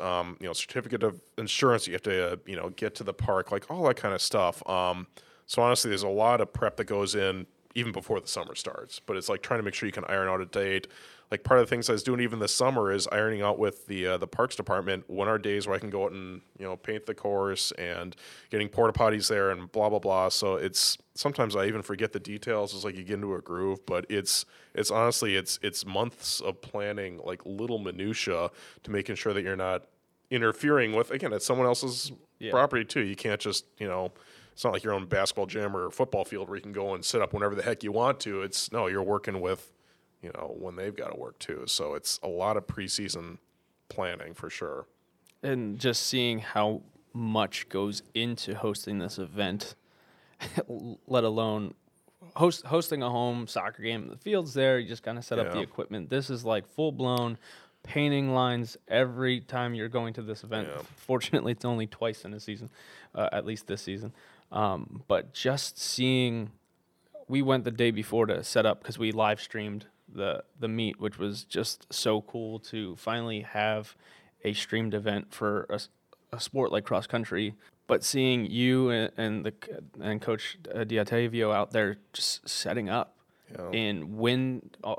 certificate of insurance that you have to get to the park, like all that kind of stuff. So honestly, there's a lot of prep that goes in even before the summer starts, but it's trying to make sure you can iron out a date. Like part of the things I was doing even this summer is ironing out with the Parks Department when are days where I can go out and paint the course and getting porta potties there and blah blah blah. So it's sometimes I even forget the details. It's you get into a groove, but it's honestly it's months of planning, little minutia to making sure that you're not interfering with, again, it's someone else's property too. You can't just It's not like your own basketball gym or football field where you can go and sit up whenever the heck you want to. You're working with, when they've got to work too. So it's a lot of preseason planning for sure. And just seeing how much goes into hosting this event, let alone hosting a home soccer game. The field's there. You just kind of set up the equipment. This is full-blown painting lines every time you're going to this event. Yeah. Fortunately, it's only twice in a season, at least this season. But just seeing, we went the day before to set up because we live streamed the meet, which was just so cool to finally have a streamed event for a sport like cross country. But seeing you and Coach D'Ottavio out there just setting up, and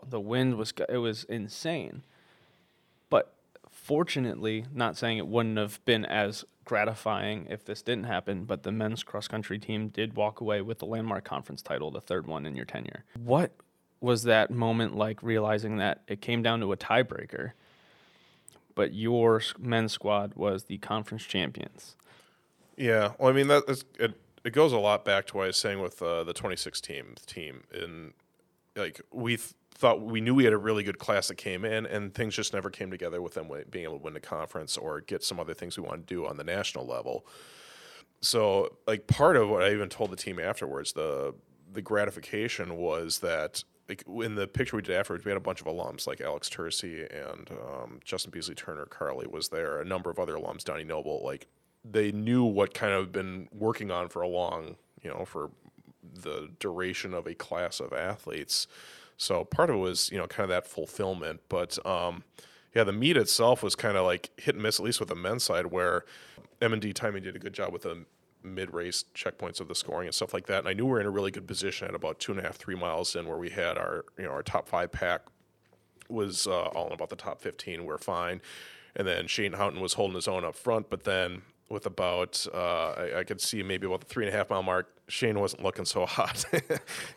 the wind was insane. But fortunately, not saying it wouldn't have been as gratifying if this didn't happen, but the men's cross-country team did walk away with the Landmark Conference title, the third one in your tenure. What was that moment like, realizing that it came down to a tiebreaker, but your men's squad was the conference champions? Yeah, well, I mean, it goes a lot back to what I was saying with the 2016 team. And, thought we knew we had a really good class that came in, and things just never came together with them being able to win the conference or get some other things we wanted to do on the national level. So, like, part of what I even told the team afterwards, the gratification was that, like, in the picture we did afterwards, we had a bunch of alums, like Alex Tercey and Justin Beasley-Turner, Carly was there, a number of other alums, Donnie Noble. Like, they knew what kind of been working on for a long, you know, for the duration of a class of athletes. So part of it was, you know, kind of that fulfillment. But, yeah, the meet itself was kind of like hit and miss, at least with the men's side, where M&D Timing did a good job with the mid-race checkpoints of the scoring and stuff like that. And I knew we were in a really good position at about 2.5, 3 miles in, where we had our, you know, our top five pack was all in about the top 15. We're fine. And then Shane Houghton was holding his own up front. But then with about, I could see maybe about the 3.5 mile mark, Shane wasn't looking so hot.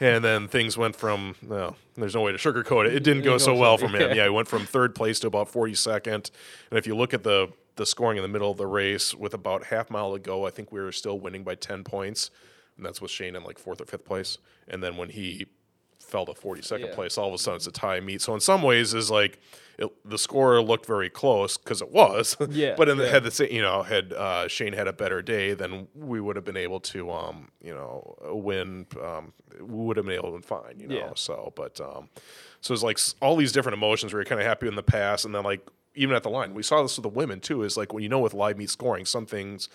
And then things went from, well, there's no way to sugarcoat it. It didn't go so well from him. Yeah, he went from third place to about 42nd. And if you look at the scoring in the middle of the race, with about half mile to go, I think we were still winning by 10 points. And that's with Shane in like 4th or 5th place. And then when he fell to 42nd place, all of a sudden it's a tie meet. So in some ways is like the score looked very close, because it was. Yeah. But in the had the, you know, had Shane had a better day, then we would have been able to you know, win. We would have been able to fine, you know. Yeah. So but so it's like all these different emotions where you're kind of happy in the past, and then like even at the line, we saw this with the women too. Is like, when you know, with live meet scoring, some things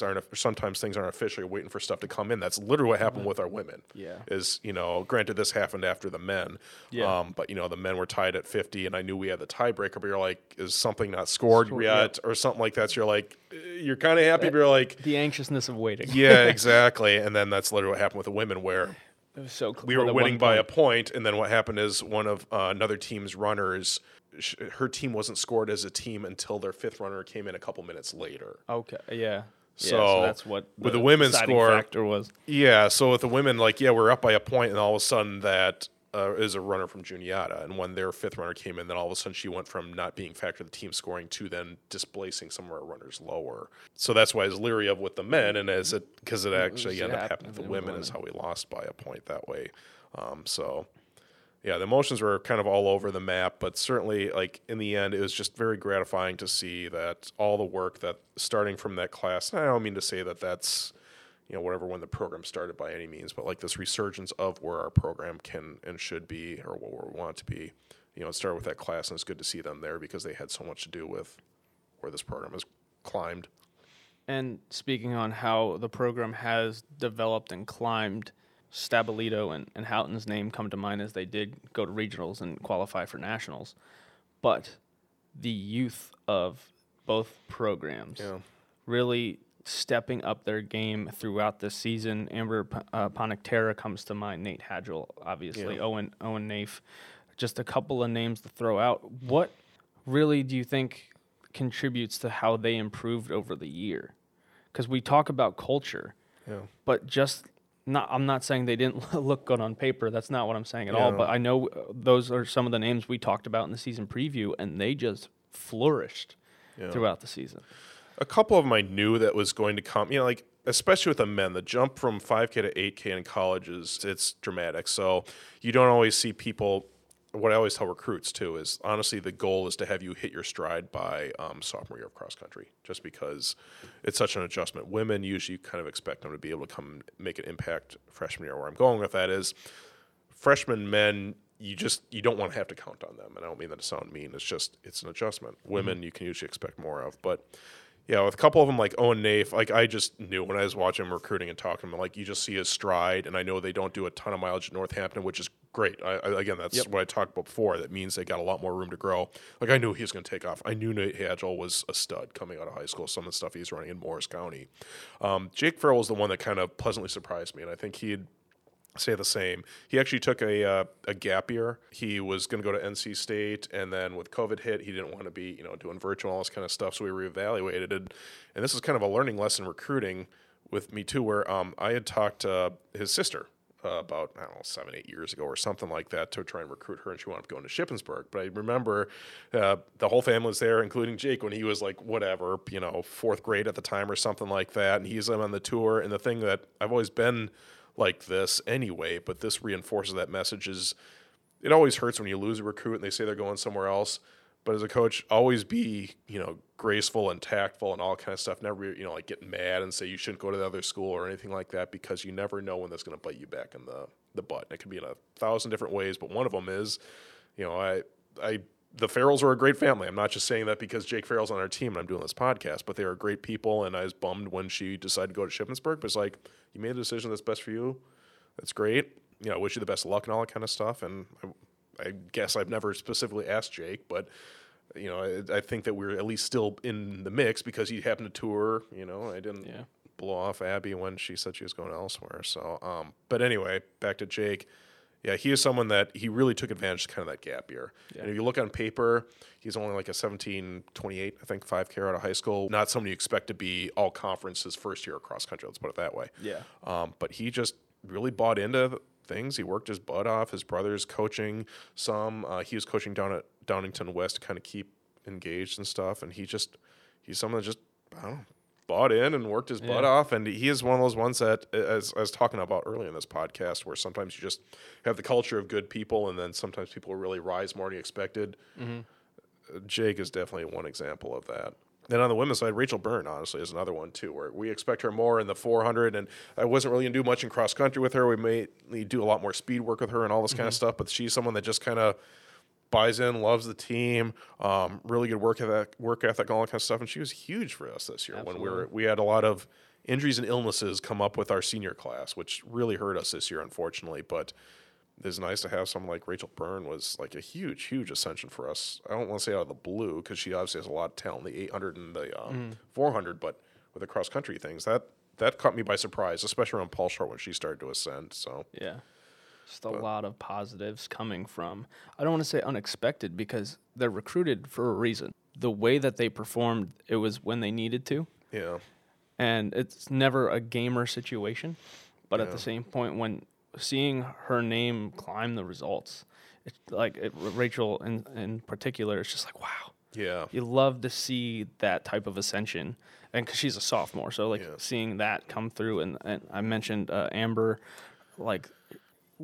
aren't, sometimes things aren't official. You're waiting for stuff to come in. That's literally what happened with our women. Yeah, is, you know, granted this happened after the men. Yeah, but you know, the men were tied at 50, and I knew we had the tiebreaker. But you're like, is something not scored yet, or something like that? So you're like, you're kind of happy, but you're like the anxiousness of waiting. Yeah, exactly. And then that's literally what happened with the women, where it was so close. We were winning by a point, and then what happened is one of another team's runners, her team wasn't scored as a team until their fifth runner came in a couple minutes later. Okay, yeah. So that's what with the women's score factor was. Yeah, so with the women, like, yeah, we're up by a point, and all of a sudden that is a runner from Juniata, and when their fifth runner came in, then all of a sudden she went from not being factored in the team scoring to then displacing some of our runners lower. So that's why I was leery of with the men, and as it, because it actually ended up happening with the women, is how we lost by a point that way. So. Yeah, the emotions were kind of all over the map, but certainly, like, in the end, it was just very gratifying to see that all the work that, starting from that class, and I don't mean to say that that's, you know, whatever, when the program started by any means, but, like, this resurgence of where our program can and should be, or what we want to be, you know, it started with that class, and it's good to see them there, because they had so much to do with where this program has climbed. And speaking on how the program has developed and climbed, Stabilito and Houghton's name come to mind, as they did go to regionals and qualify for nationals. But the youth of both programs really stepping up their game throughout this season. Amber Ponicterra comes to mind, Nate Hadgel, obviously, Owen Nafe, just a couple of names to throw out. What really do you think contributes to how they improved over the year? Because we talk about culture, but just... I'm not saying they didn't look good on paper. That's not what I'm saying at all. But I know those are some of the names we talked about in the season preview, and they just flourished throughout the season. A couple of them I knew that was going to come. You know, like, especially with the men, the jump from 5K to 8K in college it's dramatic. So you don't always see people. What I always tell recruits, too, is honestly the goal is to have you hit your stride by sophomore year of cross-country, just because it's such an adjustment. Women, usually you kind of expect them to be able to come make an impact freshman year. Where I'm going with that is freshman men, you don't want to have to count on them, and I don't mean that to sound mean. It's just it's an adjustment. Women, you can usually expect more of, but... Yeah, with a couple of them, like Owen Nafe, like I just knew when I was watching him recruiting and talking to him, like you just see his stride, and I know they don't do a ton of mileage at Northampton, which is great. Again, that's what I talked about before. That means they got a lot more room to grow. Like I knew he was going to take off. I knew Nate Hadgel was a stud coming out of high school, some of the stuff he's running in Morris County. Jake Farrell was the one that kind of pleasantly surprised me, and I think he'd say the same. He actually took a gap year. He was going to go to NC State, and then with COVID hit, he didn't want to be, you know, doing virtual and all this kind of stuff, so we reevaluated it. And this is kind of a learning lesson recruiting with me, too, where I had talked to his sister about, I don't know, 7-8 years ago or something like that to try and recruit her, and she wanted to go into Shippensburg. But I remember the whole family was there, including Jake, when he was like, whatever, you know, 4th grade at the time or something like that, and he's on the tour. And the thing that I've always been – like this anyway, but this reinforces that message is it always hurts when you lose a recruit and they say they're going somewhere else. But as a coach, always be, you know, graceful and tactful and all kind of stuff. Never, you know, like get mad and say you shouldn't go to the other school or anything like that, because you never know when that's going to bite you back in the butt. And it can be in 1,000 different ways, but one of them is, you know, the Farrells are a great family. I'm not just saying that because Jake Farrell's on our team and I'm doing this podcast, but they are great people, and I was bummed when she decided to go to Shippensburg. But it's like, you made a decision that's best for you. That's great. You know, I wish you the best of luck and all that kind of stuff. And I guess I've never specifically asked Jake, but, you know, I think that we're at least still in the mix because he happened to tour. You know, I didn't blow off Abby when she said she was going elsewhere. So, but anyway, back to Jake. Yeah, he is someone that he really took advantage of kind of that gap year. Yeah. And if you look on paper, he's only like a 17-28, I think, 5K out of high school. Not somebody you expect to be all conferences first year across country, let's put it that way. Yeah. But he just really bought into things. He worked his butt off. His brother's coaching some. He was coaching down at Downingtown West to kind of keep engaged and stuff. And he's someone that just, I don't know, bought in and worked his butt off, and he is one of those ones that, as I was talking about earlier in this podcast, where sometimes you just have the culture of good people, and then sometimes people really rise more than you expected. Mm-hmm. Jake is definitely one example of that. Then on the women's side, Rachel Byrne, honestly, is another one, too, where we expect her more in the 400, and I wasn't really going to do much in cross-country with her. We may do a lot more speed work with her and all this kind of stuff, but she's someone that just kind of buys in, loves the team, really good work ethic, all that kind of stuff. And she was huge for us this year. Absolutely. When we had a lot of injuries and illnesses come up with our senior class, which really hurt us this year, unfortunately. But it was nice to have someone like Rachel Byrne. Was like a huge, huge ascension for us. I don't want to say out of the blue, because she obviously has a lot of talent, the 800 and the 400, but with the cross-country things, that caught me by surprise, especially around Paul Short when she started to ascend. So yeah. Just a lot of positives coming from, I don't want to say unexpected, because they're recruited for a reason. The way that they performed, it was when they needed to. Yeah. And it's never a gamer situation. But at the same point, when seeing her name climb the results, it's like Rachel in particular, it's just like, wow. Yeah. You love to see that type of ascension. And because she's a sophomore, so like seeing that come through. And I mentioned Amber, like,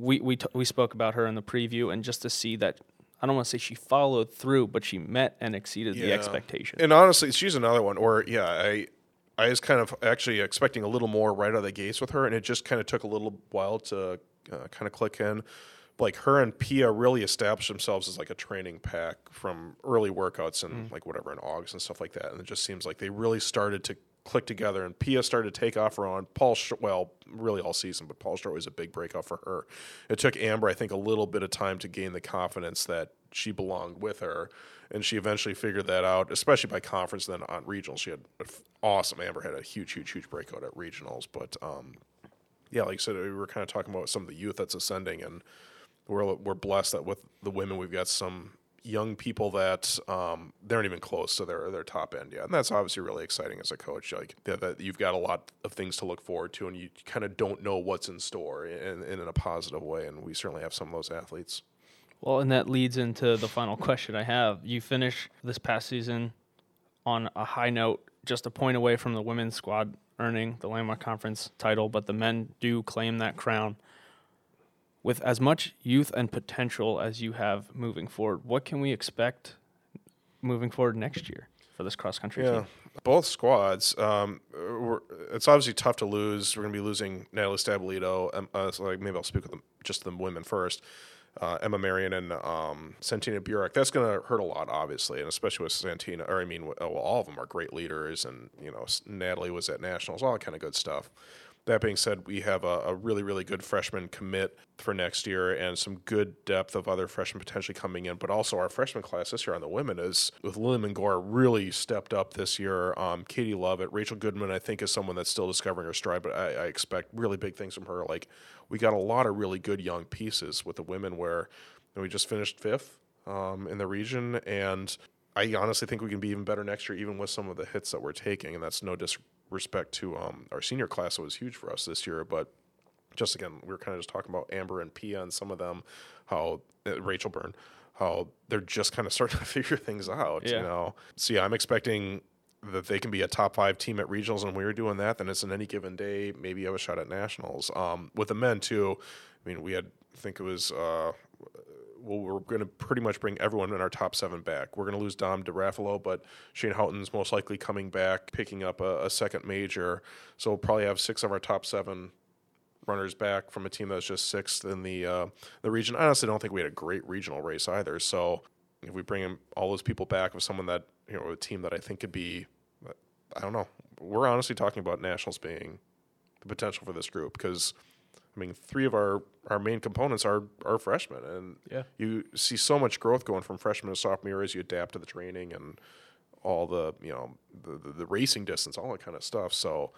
We spoke about her in the preview, and just to see that, I don't want to say she followed through, but she met and exceeded the expectation. And honestly, she's another one where, I was kind of actually expecting a little more right out of the gates with her, and it just kind of took a little while to kind of click in. Like, her and Pia really established themselves as like a training pack from early workouts and like whatever in August and stuff like that, and it just seems like they really started to click together, and Pia started to take off her own. Paul Short, well, really all season, but Paul Short was a big breakoff for her. It took Amber, I think, a little bit of time to gain the confidence that she belonged with her, and she eventually figured that out, especially by conference. Then on regionals, she had awesome. Amber had a huge, huge, huge breakout at regionals. But like I said, we were kind of talking about some of the youth that's ascending, and we're blessed that with the women, we've got some young people that they aren't even close to their top end yet. And that's obviously really exciting as a coach. Like, that you've got a lot of things to look forward to, and you kind of don't know what's in store in a positive way. And we certainly have some of those athletes. Well, and that leads into the final question I have. You finish this past season on a high note, just a point away from the women's squad earning the landmark conference title, but the men do claim that crown. With as much youth and potential as you have moving forward, what can we expect moving forward next year for this cross-country team? Both squads, it's obviously tough to lose. We're going to be losing Natalie Stabilito. Maybe I'll speak with just the women first. Emma Marion and Santina Burek. That's going to hurt a lot, obviously, and especially with Santina. All of them are great leaders, and you know, Natalie was at nationals, all that kind of good stuff. That being said, we have a really, really good freshman commit for next year, and some good depth of other freshmen potentially coming in. But also our freshman class this year on the women is, with Lily Mangora, really stepped up this year. Katie Lovett, Rachel Goodman, I think, is someone that's still discovering her stride, but I expect really big things from her. Like, we got a lot of really good young pieces with the women, where we just finished fifth in the region, and I honestly think we can be even better next year, even with some of the hits that we're taking, and that's no disrespect to our senior class. It was huge for us this year, but just again, we were kind of just talking about Amber and Pia and some of them, how Rachel Byrne, how they're just kind of starting to figure things out. Yeah. You know, so I'm expecting that they can be a top 5 team at regionals, and when we're doing that, then it's in any given day, maybe have a shot at nationals. With the men too, I mean, we had, I think it was well, we're going to pretty much bring everyone in our top seven back. We're going to lose Dom DeRaffalo, but Shane Houghton's most likely coming back, picking up a second major. So we'll probably have six of our top seven runners back from a team that's just sixth in the region. I honestly don't think we had a great regional race either. So if we bring all those people back with someone that, you know, a team that I think could be, I don't know. We're honestly talking about nationals being the potential for this group because, I mean, three of our main components are freshmen. And you see so much growth going from freshman to sophomore year as you adapt to the training and all the, you know, the racing distance, all that kind of stuff. So,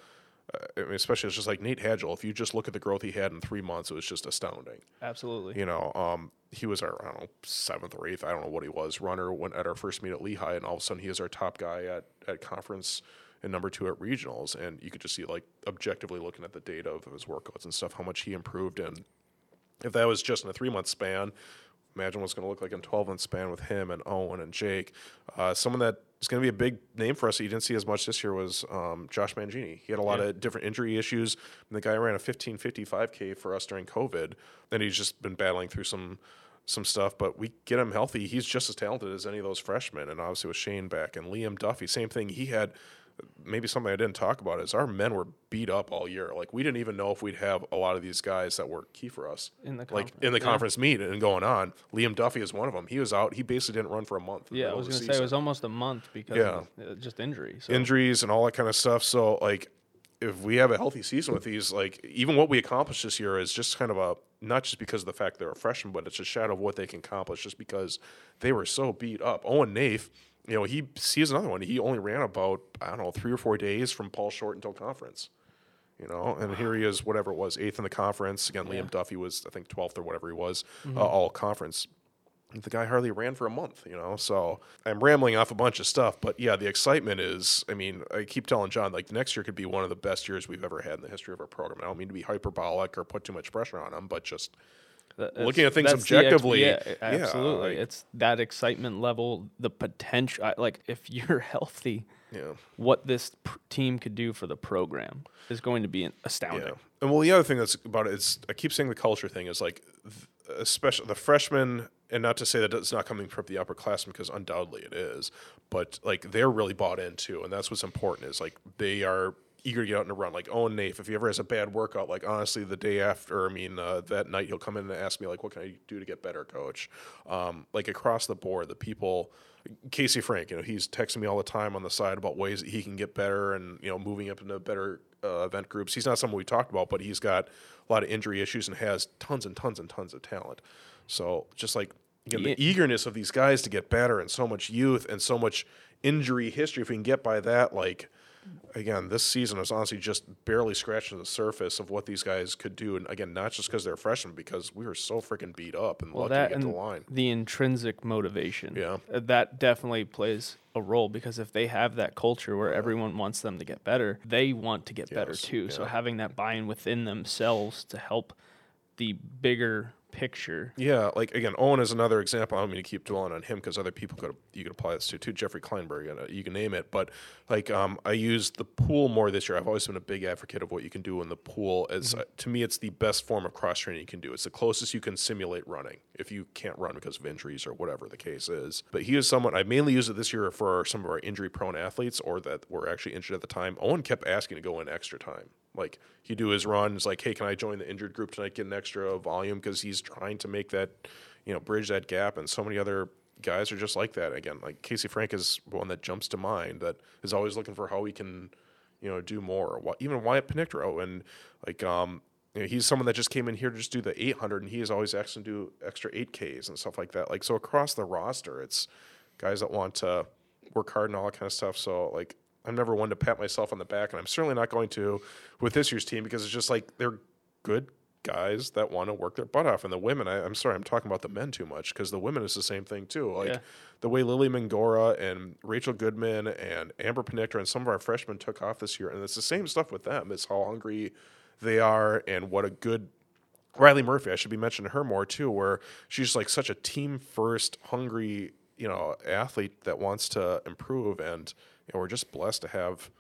I mean, especially it's just like Nate Hadgel. If you just look at the growth he had in 3 months, it was just astounding. Absolutely. You know, he was our, I don't know, seventh or eighth, I don't know what he was, runner when, at our first meet at Lehigh, and all of a sudden he is our top guy at conference and number two at regionals. And you could just see, like, objectively looking at the data of his workouts and stuff, how much he improved. And if that was just in a 3 month span, imagine what it's going to look like in a 12-month span with him and Owen and Jake. Someone that is going to be a big name for us that you didn't see as much this year was Josh Mangini. He had a lot of different injury issues. And the guy ran a 15:55K for us during COVID, and he's just been battling through some stuff. But we get him healthy, he's just as talented as any of those freshmen. And obviously with Shane back and Liam Duffy, same thing. He had maybe something I didn't talk about is our men were beat up all year. Like, we didn't even know if we'd have a lot of these guys that were key for us in the conference meet and going on. Liam Duffy is one of them. He was out. He basically didn't run for a month. Yeah, I was going to say it was almost a month because of just injuries. So. Injuries and all that kind of stuff. So, like, if we have a healthy season with these, like, even what we accomplished this year is just kind of a – not just because of the fact they're a freshman, but it's a shadow of what they can accomplish just because they were so beat up. Owen Naif – you know, he sees another one. He only ran about, I don't know, 3 or 4 days from Paul Short until conference, you know. And here he is, whatever it was, eighth in the conference. Again, Liam Duffy was, I think, 12th or whatever he was, all conference. The guy hardly ran for a month, you know. So I'm rambling off a bunch of stuff. But, yeah, the excitement is, I mean, I keep telling John, like, next year could be one of the best years we've ever had in the history of our program. And I don't mean to be hyperbolic or put too much pressure on him, but just – looking at things objectively, absolutely. Like, it's that excitement level, the potential. Like, if you're healthy, what this team could do for the program is going to be astounding. Yeah. And well, the other thing that's about it is I keep saying the culture thing is like, especially the freshmen, and not to say that it's not coming from the upperclassmen because undoubtedly it is, but like they're really bought into, and that's what's important is like they are eager to get out and run. Like Owen Naif, if he ever has a bad workout, like honestly the day after, I mean that night he'll come in and ask me like, what can I do to get better, coach? Like across the board, the people, Casey Frank, you know, he's texting me all the time on the side about ways that he can get better and, you know, moving up into better event groups. He's not someone we talked about, but he's got a lot of injury issues and has tons and tons and tons of talent. So just like, again, the eagerness of these guys to get better and so much youth and so much injury history, if we can get by that, like, again, this season is honestly just barely scratching the surface of what these guys could do. And, again, not just because they're freshmen, because we were so freaking beat up and lucky to get the line. The intrinsic motivation. Yeah. That definitely plays a role because if they have that culture where everyone wants them to get better, they want to get better too. Yeah. So having that buy-in within themselves to help the bigger picture. Yeah, like, again, Owen is another example. I don't mean to keep dwelling on him because other people could apply this to, too. Jeffrey Kleinberg, you can name it. But, like, I used the pool more this year. I've always been a big advocate of what you can do in the pool. As to me, it's the best form of cross-training you can do. It's the closest you can simulate running if you can't run because of injuries or whatever the case is. But he is someone, I mainly used it this year for some of our injury-prone athletes or that were actually injured at the time. Owen kept asking to go in extra time. Like, he'd do his run. It's like, hey, can I join the injured group tonight, get an extra volume? Because he's trying to make that, you know, bridge that gap. And so many other guys are just like that. Again, like Casey Frank is one that jumps to mind that is always looking for how he can, you know, do more. Even Wyatt Pinictro. And, like, you know, he's someone that just came in here to just do the 800, and he is always asking to do extra 8Ks and stuff like that. Like, so across the roster, it's guys that want to work hard and all that kind of stuff. So, like, I'm never one to pat myself on the back, and I'm certainly not going to with this year's team because it's just like they're good guys that want to work their butt off. And the women, I'm sorry, I'm talking about the men too much because the women is the same thing too. Like the way Lily Mangora and Rachel Goodman and Amber Pinictro and some of our freshmen took off this year, and it's the same stuff with them. It's how hungry they are and what a good – Riley Murphy, I should be mentioning her more too, where she's like such a team-first, hungry, you know, athlete that wants to improve and – and we're just blessed to have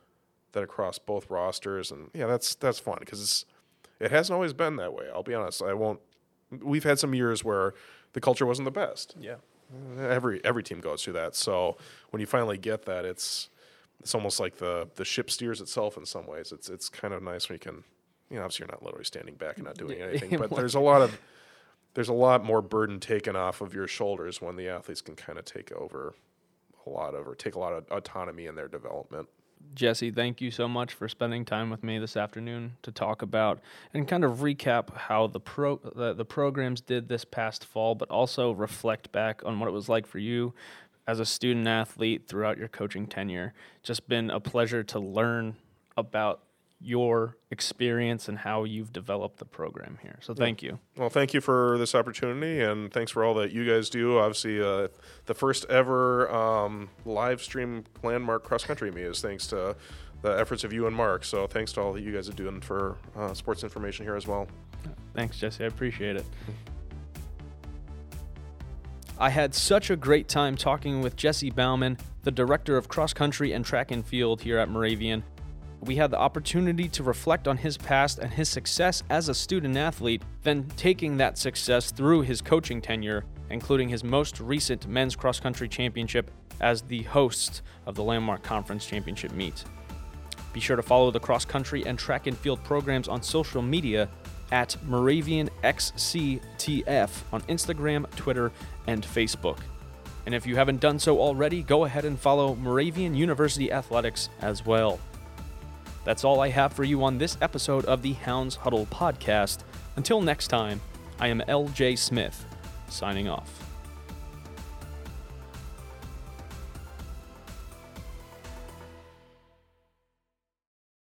that across both rosters, and that's fun because it hasn't always been that way. I'll be honest. We've had some years where the culture wasn't the best. Yeah. Every team goes through that. So when you finally get that, it's almost like the ship steers itself in some ways. It's kind of nice when you can, you know, obviously you're not literally standing back and not doing anything, but there's a lot more burden taken off of your shoulders when the athletes can kind of take over a lot of, or take a lot of autonomy in their development. Jesse, thank you so much for spending time with me this afternoon to talk about and kind of recap how the programs did this past fall, but also reflect back on what it was like for you as a student athlete throughout your coaching tenure. Just been a pleasure to learn about your experience and how you've developed the program here. So thank you. Well, thank you for this opportunity, and thanks for all that you guys do. Obviously, the first ever live stream landmark cross-country meet is thanks to the efforts of you and Mark. So thanks to all that you guys are doing for sports information here as well. Thanks, Jesse. I appreciate it. I had such a great time talking with Jesse Bauman, the director of cross-country and track and field here at Moravian. We had the opportunity to reflect on his past and his success as a student athlete, then taking that success through his coaching tenure, including his most recent men's cross-country championship as the host of the Landmark Conference Championship meet. Be sure to follow the cross-country and track and field programs on social media at MoravianXCTF on Instagram, Twitter, and Facebook. And if you haven't done so already, go ahead and follow Moravian University Athletics as well. That's all I have for you on this episode of the Hounds Huddle podcast. Until next time, I am L.J. Smith, signing off.